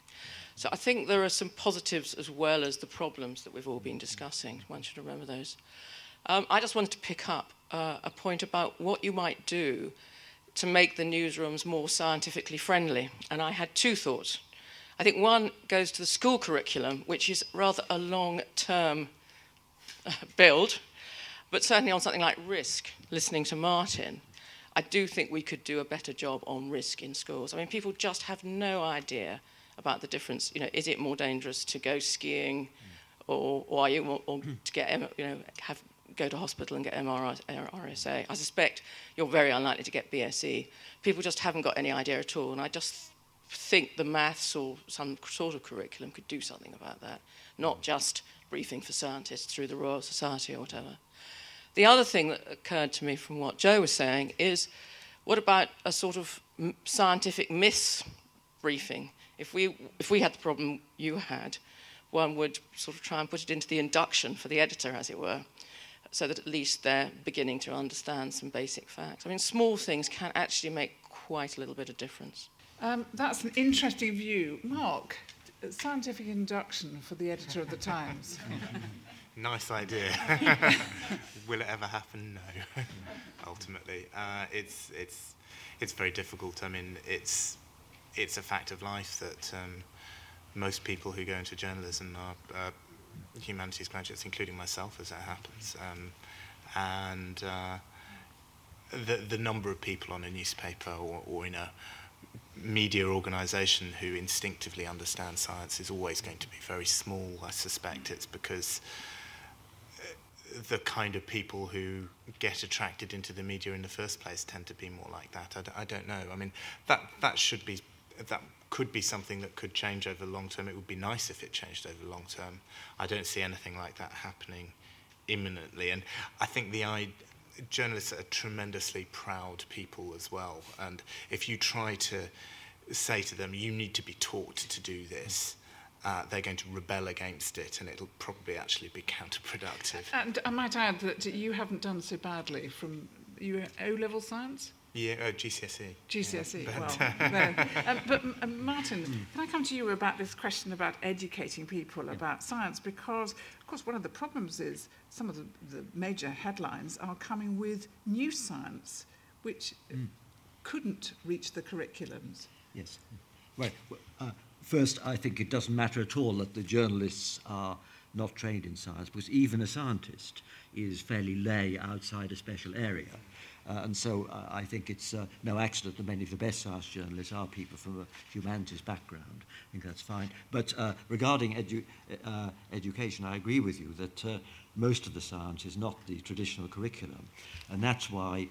So I think there are some positives as well as the problems that we've all been discussing. One should remember those. I just wanted to pick up a point about what you might do to make the newsrooms more scientifically friendly. And I had two thoughts. I think one goes to the school curriculum, which is rather a long-term build, but certainly on something like risk, listening to Martin, I do think we could do a better job on risk in schools. I mean, people just have no idea about the difference. You know, is it more dangerous to go skiing or are you, or to get, you know, go to hospital and get MRSA? I suspect you're very unlikely to get BSE. People just haven't got any idea at all, and I just think the maths or some sort of curriculum could do something about that, not just briefing for scientists through the Royal Society or whatever. The other thing that occurred to me from what Jo was saying is, what about a sort of scientific misbriefing? If we had the problem you had, one would sort of try and put it into the induction for the editor, as it were, so that at least they're beginning to understand some basic facts. I mean, small things can actually make quite a little bit of difference. That's an interesting view. Mark, scientific induction for the editor of the Times. Nice idea. Will it ever happen? No. Ultimately, it's very difficult. I mean, it's a fact of life that most people who go into journalism are humanities graduates, including myself, as that happens. The number of people on a newspaper or in a media organisation who instinctively understand science is always going to be very small. I suspect it's because the kind of people who get attracted into the media in the first place tend to be more like that. I don't know. I mean, that could be something that could change over the long term. It would be nice if it changed over the long term. I don't see anything like that happening imminently. And I think journalists are tremendously proud people as well. And if you try to say to them, you need to be taught to do this, they're going to rebel against it, and it'll probably actually be counterproductive. And I might add that you haven't done so badly from your O-level science? Yeah, GCSE. GCSE, yeah, but Martin, can I come to you about this question about educating people about science? Because, of course, one of the problems is some of the major headlines are coming with new science, which couldn't reach the curriculums. Yes. Right. Well, first, I think it doesn't matter at all that the journalists are not trained in science, because even a scientist is fairly lay outside a special area. And so I think it's no accident that many of the best science journalists are people from a humanities background. I think that's fine. But regarding education, I agree with you that most of the science is not the traditional curriculum. And that's why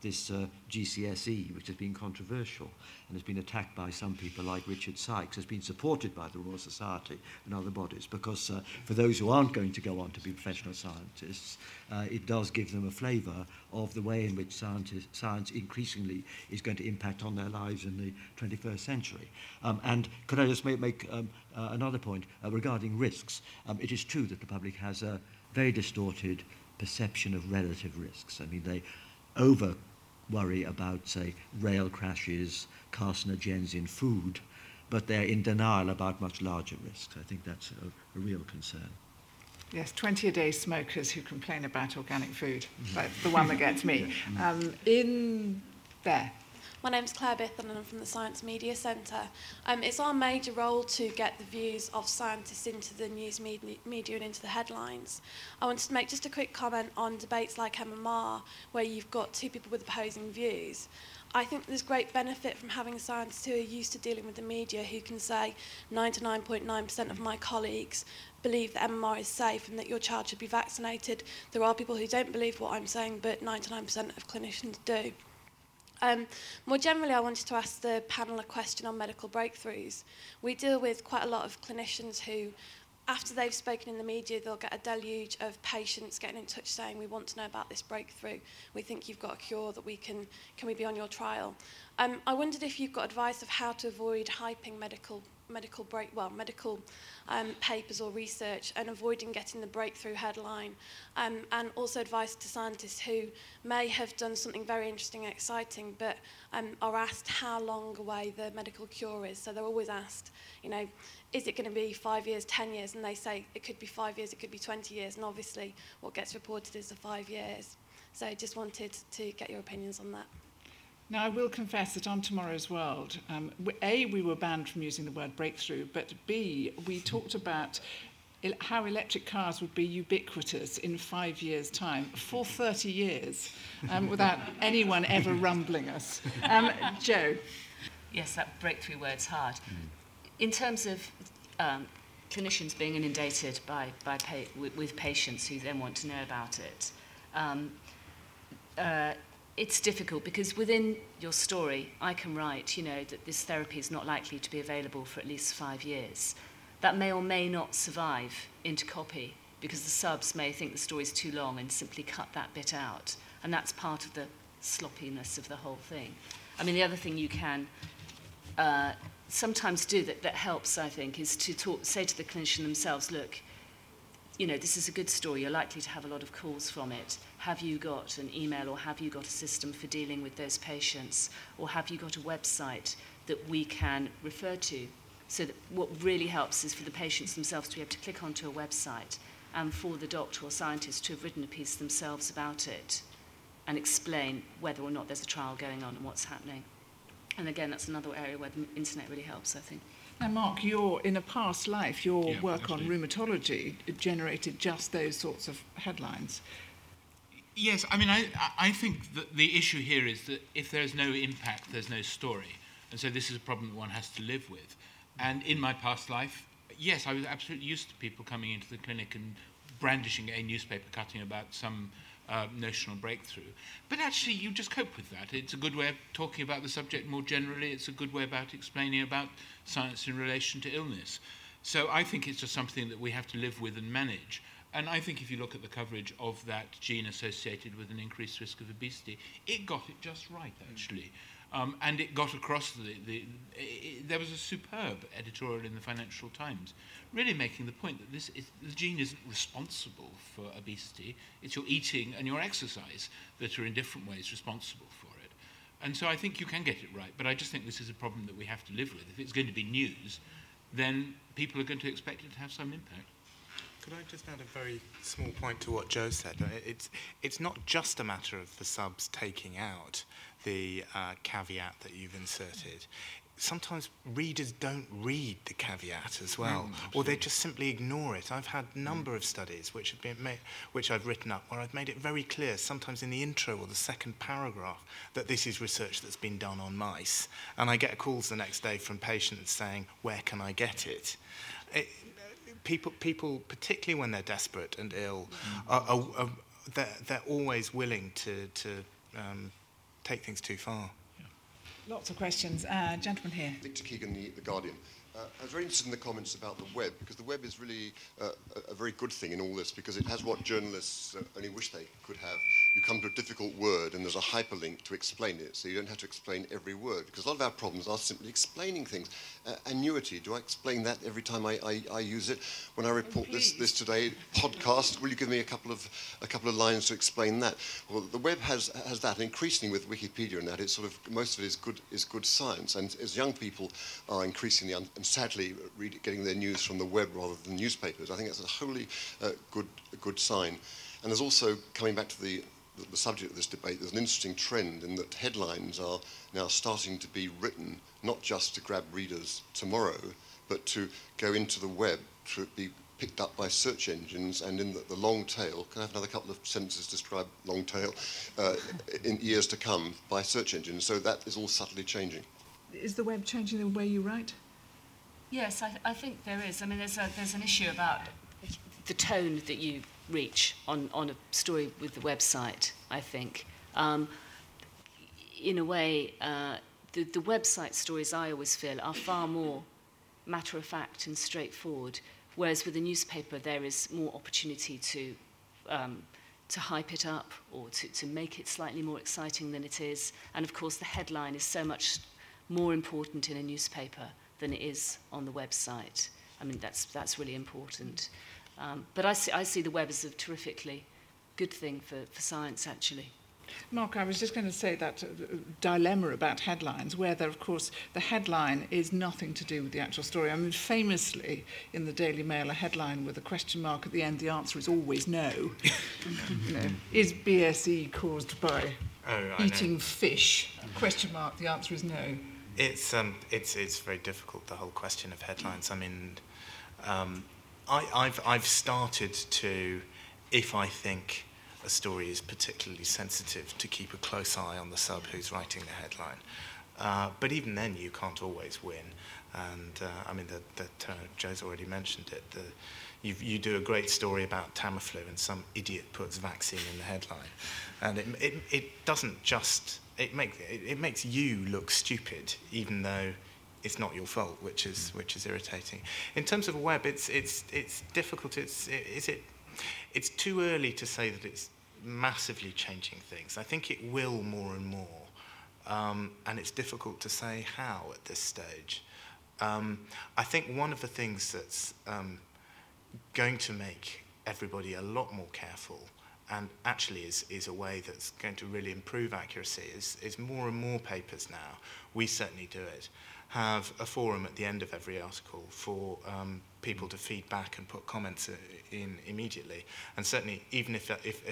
this GCSE, which has been controversial and has been attacked by some people like Richard Sykes, has been supported by the Royal Society and other bodies, because for those who aren't going to go on to be professional scientists, it does give them a flavour of the way in which science increasingly is going to impact on their lives in the 21st century. And could I just make another point regarding risks? It is true that the public has a very distorted perception of relative risks. I mean, they over-worry about, say, rail crashes, carcinogens in food, but they're in denial about much larger risks. I think that's a real concern. Yes, 20 a day smokers who complain about organic food. Mm-hmm. That's the one that gets me. Yeah. In there. My name's Claire Bith and I'm from the Science Media Centre. It's our major role to get the views of scientists into the news media and into the headlines. I wanted to make just a quick comment on debates like MMR, where you've got two people with opposing views. I think there's great benefit from having scientists who are used to dealing with the media who can say 99.9% of my colleagues believe that MMR is safe and that your child should be vaccinated. There are people who don't believe what I'm saying, but 99% of clinicians do. More generally, I wanted to ask the panel a question on medical breakthroughs. We deal with quite a lot of clinicians who, after they've spoken in the media, they'll get a deluge of patients getting in touch saying, we want to know about this breakthrough. We think you've got a cure that we can we be on your trial? I wondered if you've got advice of how to avoid hyping medical papers or research and avoiding getting the breakthrough headline, and also advice to scientists who may have done something very interesting and exciting but are asked how long away the medical cure is. So they're always asked, you know, is it going to be 5 years, 10 years? And they say it could be 5 years, it could be 20 years, and obviously what gets reported is the 5 years. So I just wanted to get your opinions on that. Now, I will confess that on Tomorrow's World, A, we were banned from using the word breakthrough, but B, we talked about how electric cars would be ubiquitous in 5 years' time, for 30 years, without anyone ever rumbling us. Jo? Yes, that breakthrough word's hard. In terms of clinicians being inundated with patients who then want to know about it, it's difficult because within your story, I can write, you know, that this therapy is not likely to be available for at least 5 years. That may or may not survive into copy because the subs may think the story's too long and simply cut that bit out. And that's part of the sloppiness of the whole thing. I mean, the other thing you can sometimes do that helps, I think, is to say to the clinician themselves, look, you know, this is a good story, you're likely to have a lot of calls from it. Have you got an email, or have you got a system for dealing with those patients, or have you got a website that we can refer to? So that what really helps is for the patients themselves to be able to click onto a website and for the doctor or scientist to have written a piece themselves about it and explain whether or not there's a trial going on and what's happening. And again, that's another area where the internet really helps, I think. And Mark, in a past life, your work absolutely. On rheumatology generated just those sorts of headlines. Yes, I mean, I think that the issue here is that if there's no impact, there's no story. And so this is a problem that one has to live with. And in my past life, yes, I was absolutely used to people coming into the clinic and brandishing a newspaper cutting about some notional breakthrough. But actually, you just cope with that. It's a good way of talking about the subject more generally. It's a good way about explaining about science in relation to illness. So I think it's just something that we have to live with and manage. And I think if you look at the coverage of that gene associated with an increased risk of obesity, it got it just right, actually. And it got across there was a superb editorial in the Financial Times, really making the point that the gene isn't responsible for obesity. It's your eating and your exercise that are in different ways responsible for it. And so I think you can get it right, but I just think this is a problem that we have to live with. If it's going to be news, then people are going to expect it to have some impact. Could I just add a very small point to what Jo said? It's not just a matter of the subs taking out the caveat that you've inserted. Sometimes readers don't read the caveat as well, or they just simply ignore it. I've had a number of studies which have been which I've written up where I've made it very clear, sometimes in the intro or the second paragraph, that this is research that's been done on mice. And I get calls the next day from patients saying, "Where can I get it?" People, particularly when they're desperate and ill, they're always willing to take things too far. Lots of questions. Gentleman here. Victor Keegan, the Guardian. I was very interested in the comments about the web, because the web is really a very good thing in all this, because it has what journalists only wish they could have. You come to a difficult word and there's a hyperlink to explain it, so you don't have to explain every word, because a lot of our problems are simply explaining things. Annuity, do I explain that every time I use it? When I report this today podcast, will you give me a couple of lines to explain that? Well, the web has that, and increasingly with Wikipedia and that, it's sort of, most of it is good science, and as young people are increasingly and sadly getting their news from the web rather than newspapers, I think that's a wholly good sign. And there's also, coming back to the subject of this debate, there's an interesting trend in that headlines are now starting to be written not just to grab readers tomorrow, but to go into the web, to be picked up by search engines, and in the long tail, can I have another couple of sentences to describe long tail, in years to come by search engines. So that is all subtly changing. Is the web changing the way you write? Yes, I think there is. I mean, there's an issue about the tone that you reach on a story with the website, I think. In a way, the website stories, I always feel, are far more matter-of-fact and straightforward, whereas with a newspaper there is more opportunity to hype it up or to make it slightly more exciting than it is. And, of course, the headline is so much more important in a newspaper than it is on the website. I mean, that's really important. But I see the web as a terrifically good thing for science, actually. Mark, I was just going to say that dilemma about headlines, where, of course, the headline is nothing to do with the actual story. I mean, famously, in the Daily Mail, a headline with a question mark at the end, the answer is always no. You know, is BSE caused by eating fish? Question mark, the answer is no. It's very difficult, the whole question of headlines. I mean, I've started to, if I think a story is particularly sensitive, to keep a close eye on the sub who's writing the headline. But even then, you can't always win. And I mean, Jo's already mentioned it. You do a great story about Tamiflu, and some idiot puts vaccine in the headline, and it doesn't just. It makes you look stupid, even though it's not your fault, which is irritating. In terms of web, it's difficult. It's too early to say that it's massively changing things. I think it will more and more, and it's difficult to say how at this stage. I think one of the things that's going to make everybody a lot more careful, and actually is a way that's going to really improve accuracy, is more and more papers now, we certainly do it, have a forum at the end of every article for people to feed back and put comments in immediately. And certainly, even if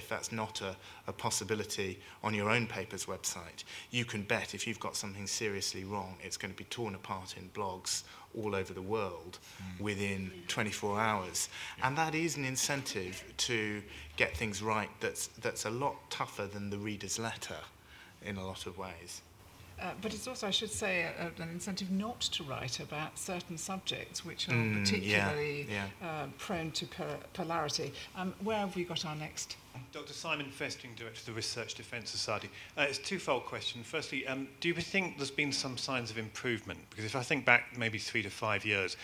that's not a possibility on your own paper's website, you can bet if you've got something seriously wrong, it's going to be torn apart in blogs all over the world within 24 hours. And that is an incentive to get things right that's a lot tougher than the reader's letter in a lot of ways. But it's also, I should say, an incentive not to write about certain subjects which are particularly prone to polarity. Where have we got our next? Dr. Simon Festing, Director of the Research Defence Society. It's a twofold question. Firstly, do you think there's been some signs of improvement? Because if I think back maybe 3 to 5 years,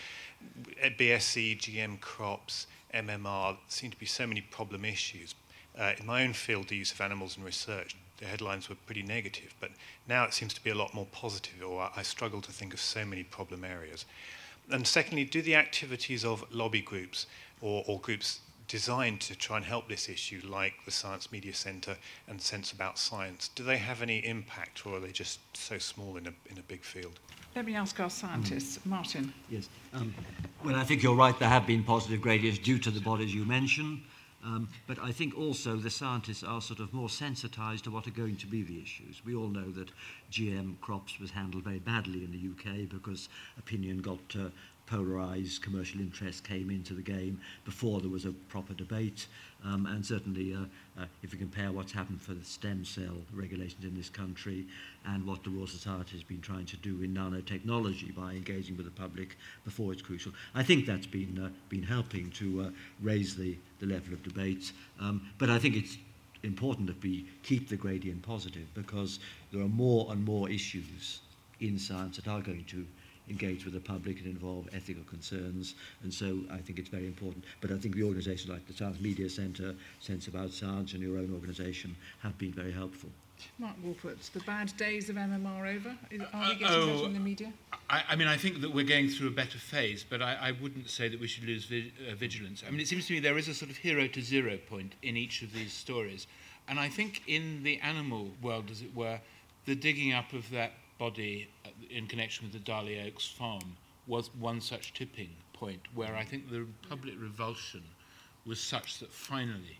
BSE, GM crops, MMR, seem to be so many problem issues. In my own field, the use of animals in research, the headlines were pretty negative, but now it seems to be a lot more positive, or I struggle to think of so many problem areas. And secondly, do the activities of lobby groups or groups designed to try and help this issue, like the Science Media Centre and Sense About Science, do they have any impact, or are they just so small in a big field? Let me ask our scientists. Martin. Yes. Well, I think you're right, there have been positive gradients due to the bodies you mentioned, but I think also the scientists are sort of more sensitised to what are going to be the issues. We all know that GM crops was handled very badly in the UK because opinion got polarised, commercial interest came into the game before there was a proper debate, and certainly if you compare what's happened for the stem cell regulations in this country and what the Royal Society has been trying to do in nanotechnology by engaging with the public before it's crucial, I think that's been helping to raise the level of debate, but I think it's important that we keep the gradient positive because there are more and more issues in science that are going to engage with the public and involve ethical concerns, and so I think it's very important. But I think the organisations like the Science Media Centre, Sense About Science and your own organisation have been very helpful. Mark Walport, the bad days of MMR over? Are we getting that in the media? I mean, I think that we're going through a better phase, but I wouldn't say that we should lose vigilance. I mean, it seems to me there is a sort of hero to zero point in each of these stories, and I think in the animal world, as it were, the digging up of that body in connection with the Darley Oaks farm was one such tipping point where I think the public revulsion was such that finally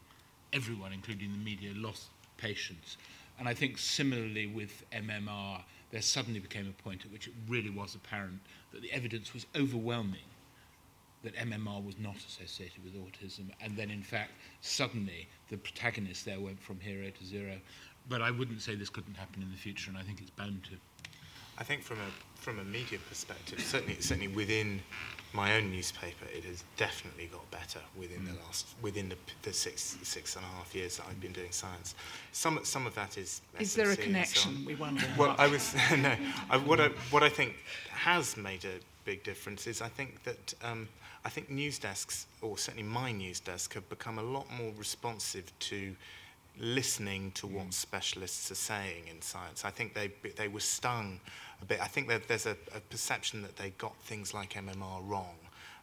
everyone, including the media, lost patience. And I think similarly with MMR, there suddenly became a point at which it really was apparent that the evidence was overwhelming that MMR was not associated with autism. And then, in fact, suddenly the protagonist there went from hero to zero. But I wouldn't say this couldn't happen in the future, and I think it's bound to. I think from a media perspective, certainly within my own newspaper, it has definitely got better within the 6.5 years that I've been doing science. Some of that is. Is there a connection? So we wonder. Well, I was no. What I think has made a big difference is I think that I think news desks, or certainly my news desk, have become a lot more responsive to listening to what specialists are saying in science. I think they were stung a bit. I think that there's a perception that they got things like MMR wrong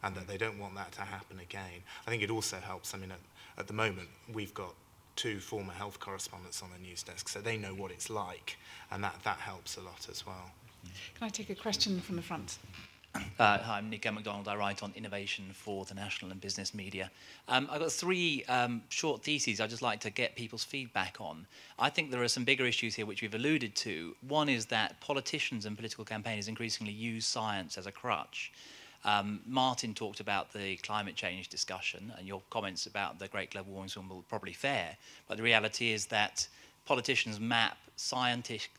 and that they don't want that to happen again. I think it also helps. I mean, at the moment, we've got 2 former health correspondents on the news desk, so they know what it's like, and that helps a lot as well. Can I take a question from the front? Hi, I'm Nick MacDonald. I write on innovation for the national and business media. I've got 3 short theses I'd just like to get people's feedback on. I think there are some bigger issues here which we've alluded to. One is that politicians and political campaigners increasingly use science as a crutch. Martin talked about the climate change discussion, and your comments about the Great Global Warming Swindle were probably fair, but the reality is that politicians map scientific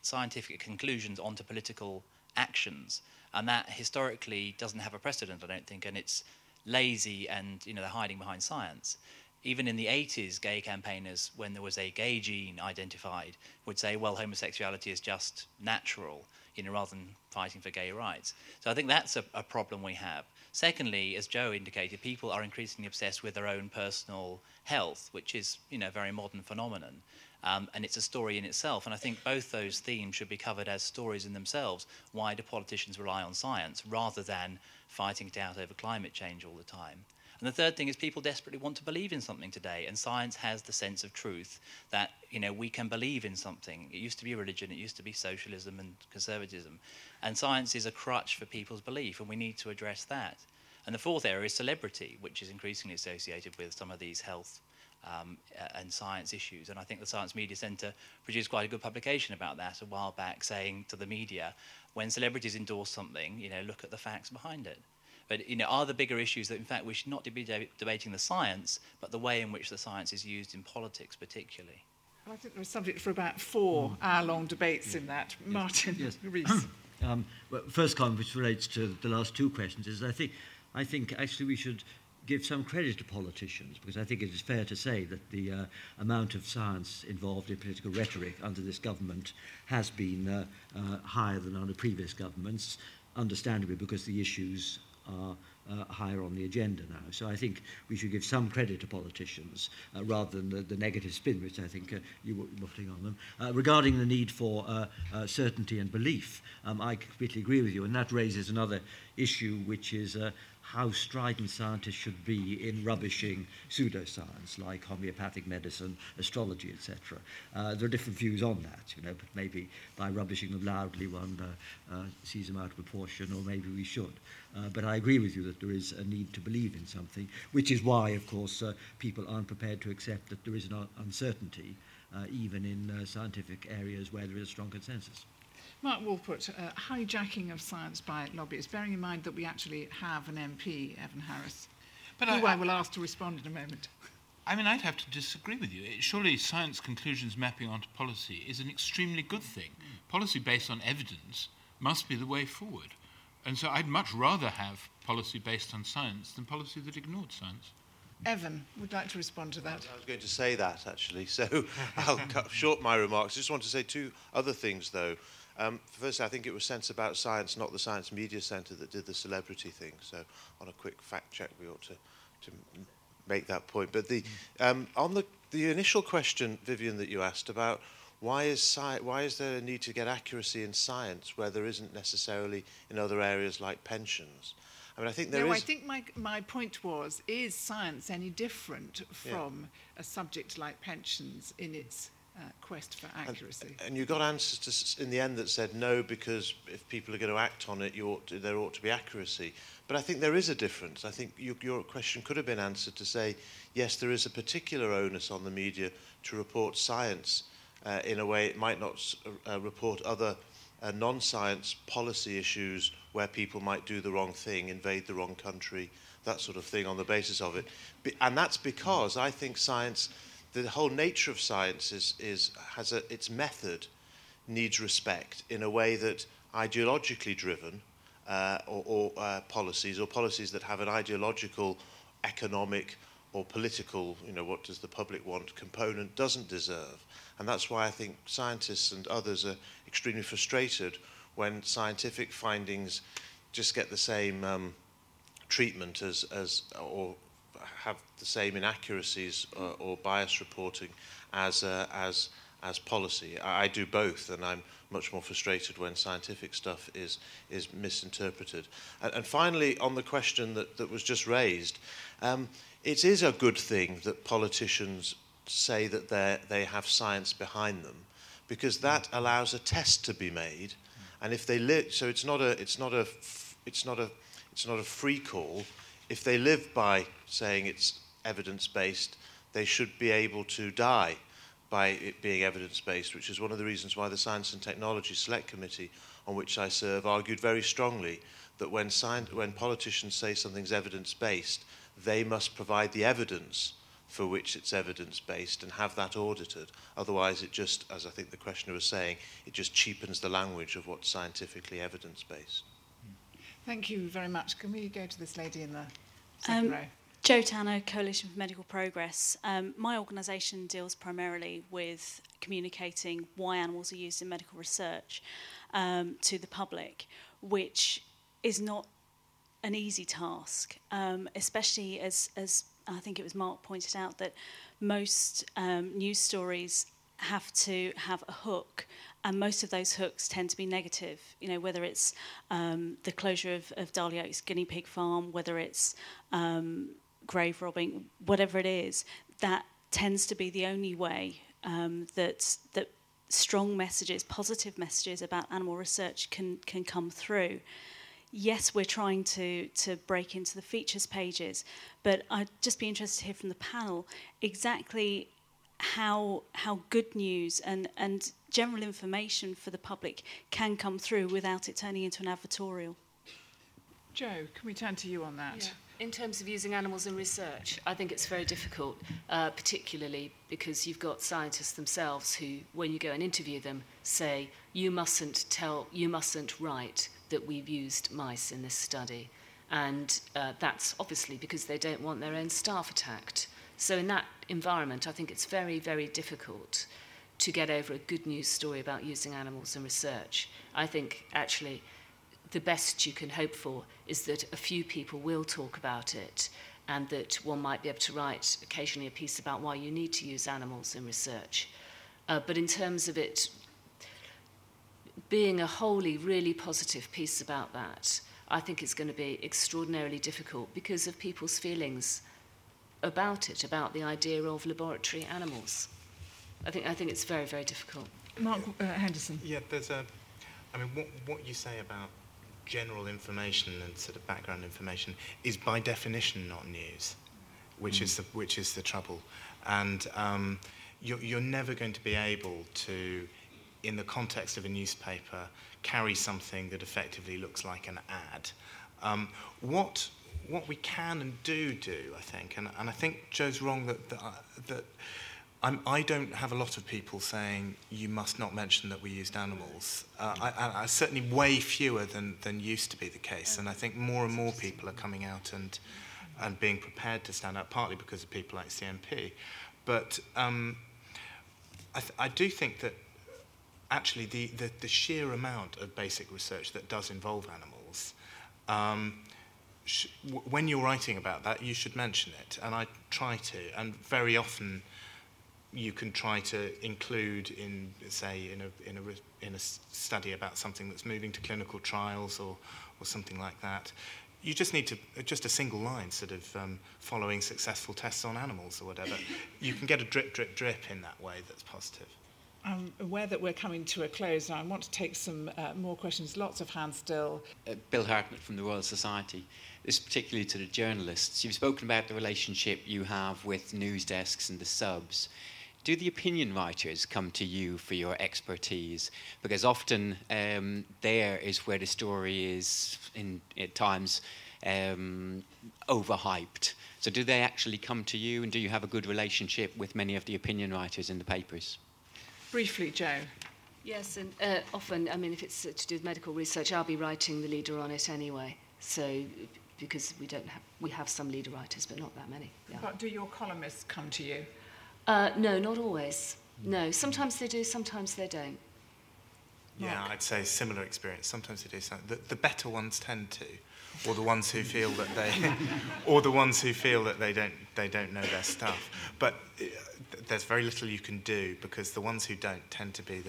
conclusions onto political actions. And that historically doesn't have a precedent, I don't think, and it's lazy and, they're hiding behind science. Even in the 80s, gay campaigners, when there was a gay gene identified, would say, well, homosexuality is just natural, rather than fighting for gay rights. So I think that's a problem we have. Secondly, as Jo indicated, people are increasingly obsessed with their own personal health, which is, a very modern phenomenon. And it's a story in itself, and I think both those themes should be covered as stories in themselves. Why do politicians rely on science rather than fighting it out over climate change all the time? And the third thing is people desperately want to believe in something today, and science has the sense of truth that, we can believe in something. It used to be religion, it used to be socialism and conservatism, and science is a crutch for people's belief, and we need to address that. And the fourth area is celebrity, which is increasingly associated with some of these health and science issues, and I think the Science Media Centre produced quite a good publication about that a while back, saying to the media, when celebrities endorse something, look at the facts behind it. But are the bigger issues that in fact we should not be debating the science, but the way in which the science is used in politics, particularly. Well, I think there was subject for about 4 hour-long debates in that. Yes. Martin Rees. Well, first comment, which relates to the last 2 questions, is I think actually we should give some credit to politicians, because I think it is fair to say that the amount of science involved in political rhetoric under this government has been higher than under previous governments, understandably because the issues are higher on the agenda now. So I think we should give some credit to politicians rather than the negative spin which I think you were putting on them. Regarding the need for certainty and belief, I completely agree with you, and that raises another issue, which is how strident scientists should be in rubbishing pseudoscience like homeopathic medicine, astrology, etc. There are different views on that, you know, but maybe by rubbishing them loudly one sees them out of proportion, or maybe we should. But I agree with you that there is a need to believe in something, which is why, of course, people aren't prepared to accept that there is an uncertainty, even in scientific areas where there is a strong consensus. Mark Walport, hijacking of science by lobbyists, bearing in mind that we actually have an MP, Evan Harris, but who I will ask to respond in a moment. I mean, I'd have to disagree with you. Surely science conclusions mapping onto policy is an extremely good thing. Policy based on evidence must be the way forward. And so I'd much rather have policy based on science than policy that ignored science. Evan would like to respond to that. I was going to say that, actually, so I'll cut short my remarks. I just want to say two other things, though. First, I think it was Sense About Science, not the Science Media Centre, that did the celebrity thing. So on a quick fact check, we ought to make that point. But on the initial question, Vivienne, that you asked about why is there a need to get accuracy in science where there isn't necessarily in other areas like pensions? I mean, I think there is... No, I think my point was, is science any different from a subject like pensions in its... quest for accuracy. And you got answers in the end that said no, because if people are going to act on it, there ought to be accuracy. But I think there is a difference. I think your question could have been answered to say, yes, there is a particular onus on the media to report science in a way it might not report other non-science policy issues where people might do the wrong thing, invade the wrong country, that sort of thing on the basis of it. And that's because I think science... The whole nature of science its method needs respect in a way that ideologically driven policies that have an ideological, economic or political, you know, what does the public want component doesn't deserve. And that's why I think scientists and others are extremely frustrated when scientific findings just get the same treatment as have the same inaccuracies or bias reporting as policy. I do both, and I'm much more frustrated when scientific stuff is misinterpreted. And finally, on the question that was just raised, it is a good thing that politicians say that they have science behind them, because that allows a test to be made. And if they so it's not a free call. If they live by saying it's evidence-based, they should be able to die by it being evidence-based, which is one of the reasons why the Science and Technology Select Committee, on which I serve, argued very strongly that when politicians say something's evidence-based, they must provide the evidence for which it's evidence-based and have that audited. Otherwise, it just, as I think the questioner was saying, it just cheapens the language of what's scientifically evidence-based. Thank you very much. Can we go to this lady in the second row? Jo Tanner, Coalition for Medical Progress. My organisation deals primarily with communicating why animals are used in medical research to the public, which is not an easy task, especially as I think it was Mark pointed out, that most news stories have to have a hook, and most of those hooks tend to be negative, you know, whether it's the closure of Darley Oaks guinea pig farm, whether it's grave robbing, whatever it is, that tends to be the only way that strong messages, positive messages about animal research can come through. Yes, we're trying to break into the features pages, but I'd just be interested to hear from the panel exactly how good news and general information for the public can come through without it turning into an advertorial. Jo, can we turn to you on that? Yeah. In terms of using animals in research, I think it's very difficult, particularly because you've got scientists themselves who, when you go and interview them, say, you mustn't write that we've used mice in this study. And that's obviously because they don't want their own staff attacked. So in that environment, I think it's very, very difficult to get over a good news story about using animals in research. I think, actually, the best you can hope for is that a few people will talk about it, and that one might be able to write occasionally a piece about why you need to use animals in research. But in terms of it being a wholly, really positive piece about that, I think it's going to be extraordinarily difficult because of people's feelings about it, about the idea of laboratory animals. I think it's very, very difficult. Mark Henderson. Yeah, there's a... I mean, what you say about general information and sort of background information is by definition not news, which is the trouble. And you're never going to be able to, in the context of a newspaper, carry something that effectively looks like an ad. What we can and do, I think, and I think Jo's wrong that I don't have a lot of people saying you must not mention that we used animals. I certainly way fewer than used to be the case, and I think more and more people are coming out and being prepared to stand out, partly because of people like CMP. But I do think that actually the sheer amount of basic research that does involve animals, when you're writing about that, you should mention it, and I try to, and very often you can try to include in, say, in a study about something that's moving to clinical trials or something like that. You just need to a single line, sort of following successful tests on animals or whatever. You can get a drip, drip, drip in that way that's positive. I'm aware that we're coming to a close, and I want to take some more questions. Lots of hands still. Bill Hartnett from the Royal Society. This particularly to the journalists. You've spoken about the relationship you have with news desks and the subs. Do the opinion writers come to you for your expertise? Because often there is where the story is, at times, overhyped. So do they actually come to you, and do you have a good relationship with many of the opinion writers in the papers? Briefly, Jo. Yes, and often, I mean, if it's to do with medical research, I'll be writing the leader on it anyway. So, because we have some leader writers, but not that many. Yeah. But do your columnists come to you? No, not always. No, sometimes they do, sometimes they don't. Yeah, Mark. I'd say similar experience. Sometimes they do. The better ones tend to, or the ones who feel that they don't know their stuff. But there's very little you can do, because the ones who don't tend to be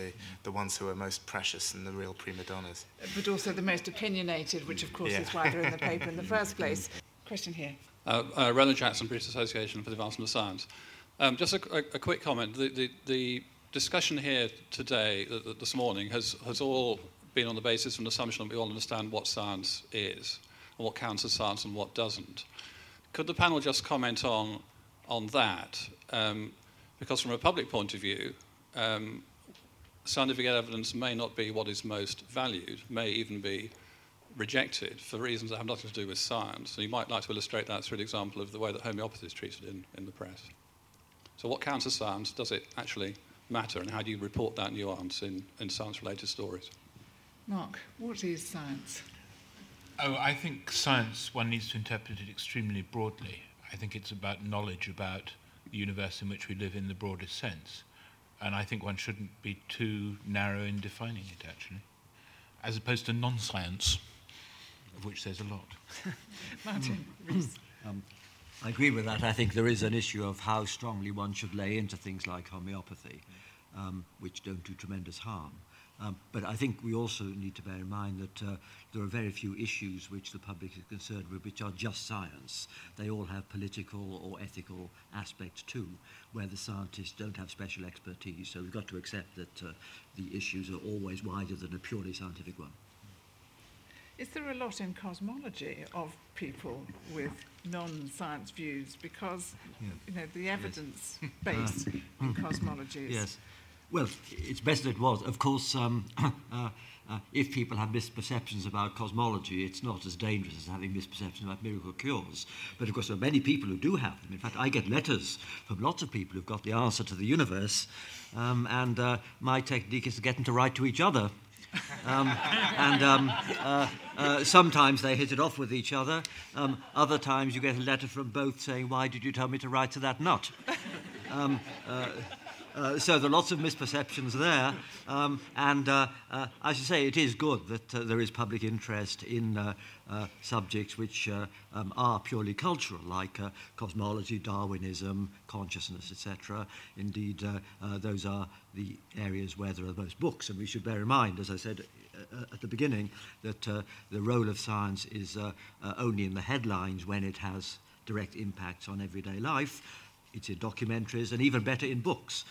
the ones who are most precious and the real prima donnas. But also the most opinionated, which of course is why they're in the paper in the first place. Question here. Roland Jackson, British Association for the Advancement of Science. Just a quick comment. The discussion here today, this morning, has all been on the basis of an assumption that we all understand what science is, and what counts as science and what doesn't. Could the panel just comment on that? Because from a public point of view, scientific evidence may not be what is most valued, may even be rejected for reasons that have nothing to do with science. And you might like to illustrate that through an example of the way that homeopathy is treated in the press. So what counts as science? Does it actually matter? And how do you report that nuance in science-related stories? Mark, what is science? Oh, I think science, one needs to interpret it extremely broadly. I think it's about knowledge about the universe in which we live in the broadest sense. And I think one shouldn't be too narrow in defining it, actually, as opposed to non-science, of which there's a lot. Martin Rees. I agree with that. I think there is an issue of how strongly one should lay into things like homeopathy, which don't do tremendous harm. But I think we also need to bear in mind that there are very few issues which the public is concerned with which are just science. They all have political or ethical aspects too, where the scientists don't have special expertise. So we've got to accept that the issues are always wider than a purely scientific one. Is there a lot in cosmology of people with non-science views? Because, you know, the evidence base in cosmology is... Yes. Well, it's best it was. Of course, if people have misperceptions about cosmology, it's not as dangerous as having misperceptions about miracle cures. But, of course, there are many people who do have them. In fact, I get letters from lots of people who've got the answer to the universe, and my technique is to get them to write to each other. And sometimes they hit it off with each other. Other times you get a letter from both saying, "Why did you tell me to write to that nut?" So there are lots of misperceptions there. And I should say it is good that there is public interest in subjects which are purely cultural, like cosmology, Darwinism, consciousness, etc. Indeed, those are the areas where there are the most books, and we should bear in mind, as I said at the beginning, that the role of science is only in the headlines when it has direct impacts on everyday life. It's in documentaries, and even better in books,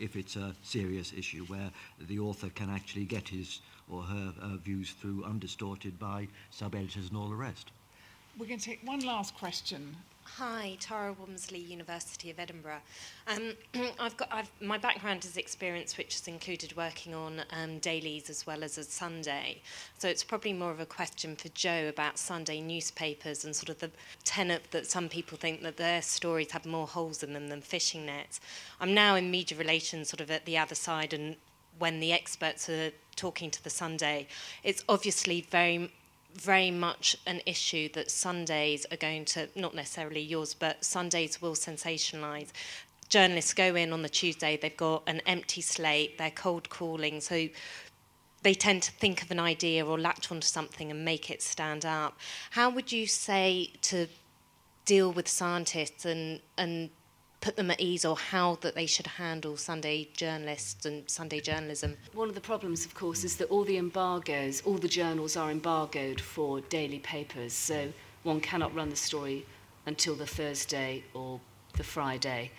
if it's a serious issue where the author can actually get his or her views through undistorted by sub-editors and all the rest. We're going to take one last question. Hi, Tara Walmsley, University of Edinburgh. My background is experience which has included working on dailies as well as a Sunday. So it's probably more of a question for Jo about Sunday newspapers and sort of the tenet that some people think that their stories have more holes in them than fishing nets. I'm now in media relations sort of at the other side, and when the experts are talking to the Sunday, it's obviously very much an issue that Sundays are going to, not necessarily yours, but Sundays will sensationalise. Journalists go in on the Tuesday, they've got an empty slate, they're cold calling, so they tend to think of an idea or latch onto something and make it stand up. How would you say to deal with scientists and put them at ease, or how that they should handle Sunday journalists and Sunday journalism? One of the problems, of course, is that all the journals are embargoed for daily papers, so one cannot run the story until the Thursday or the Friday.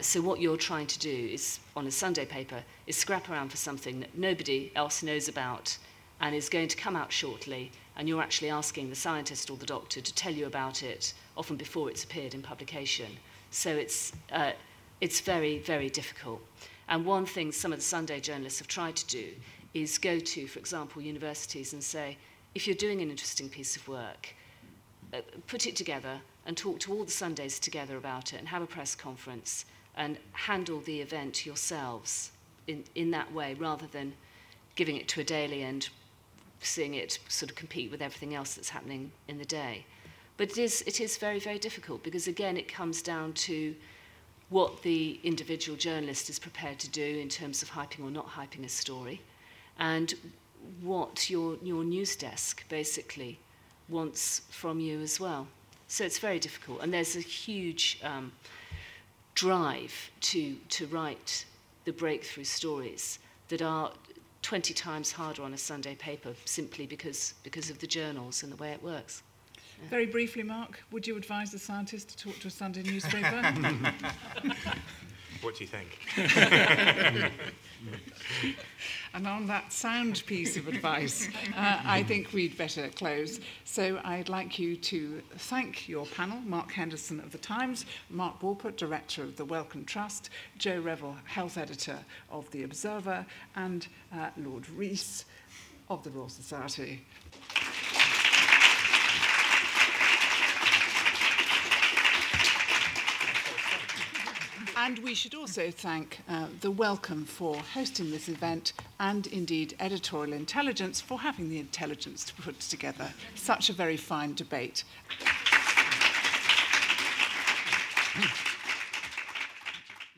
So what you're trying to do is, on a Sunday paper, is scrap around for something that nobody else knows about and is going to come out shortly, and you're actually asking the scientist or the doctor to tell you about it, often before it's appeared in publication. So it's very, very difficult. And one thing some of the Sunday journalists have tried to do is go to, for example, universities and say, if you're doing an interesting piece of work, put it together and talk to all the Sundays together about it and have a press conference and handle the event yourselves in that way, rather than giving it to a daily and seeing it sort of compete with everything else that's happening in the day. But it is very, very difficult, because, again, it comes down to what the individual journalist is prepared to do in terms of hyping or not hyping a story, and what your news desk basically wants from you as well. So it's very difficult. And there's a huge drive to write the breakthrough stories that are 20 times harder on a Sunday paper, simply because of the journals and the way it works. Very briefly, Mark, would you advise the scientist to talk to a Sunday newspaper? What do you think? And on that sound piece of advice, I think we'd better close. So I'd like you to thank your panel, Mark Henderson of the Times, Mark Walport, Director of the Wellcome Trust, Jo Revell, Health Editor of the Observer, and Lord Rees of the Royal Society. And we should also thank the Wellcome for hosting this event, and indeed Editorial Intelligence for having the intelligence to put together such a very fine debate.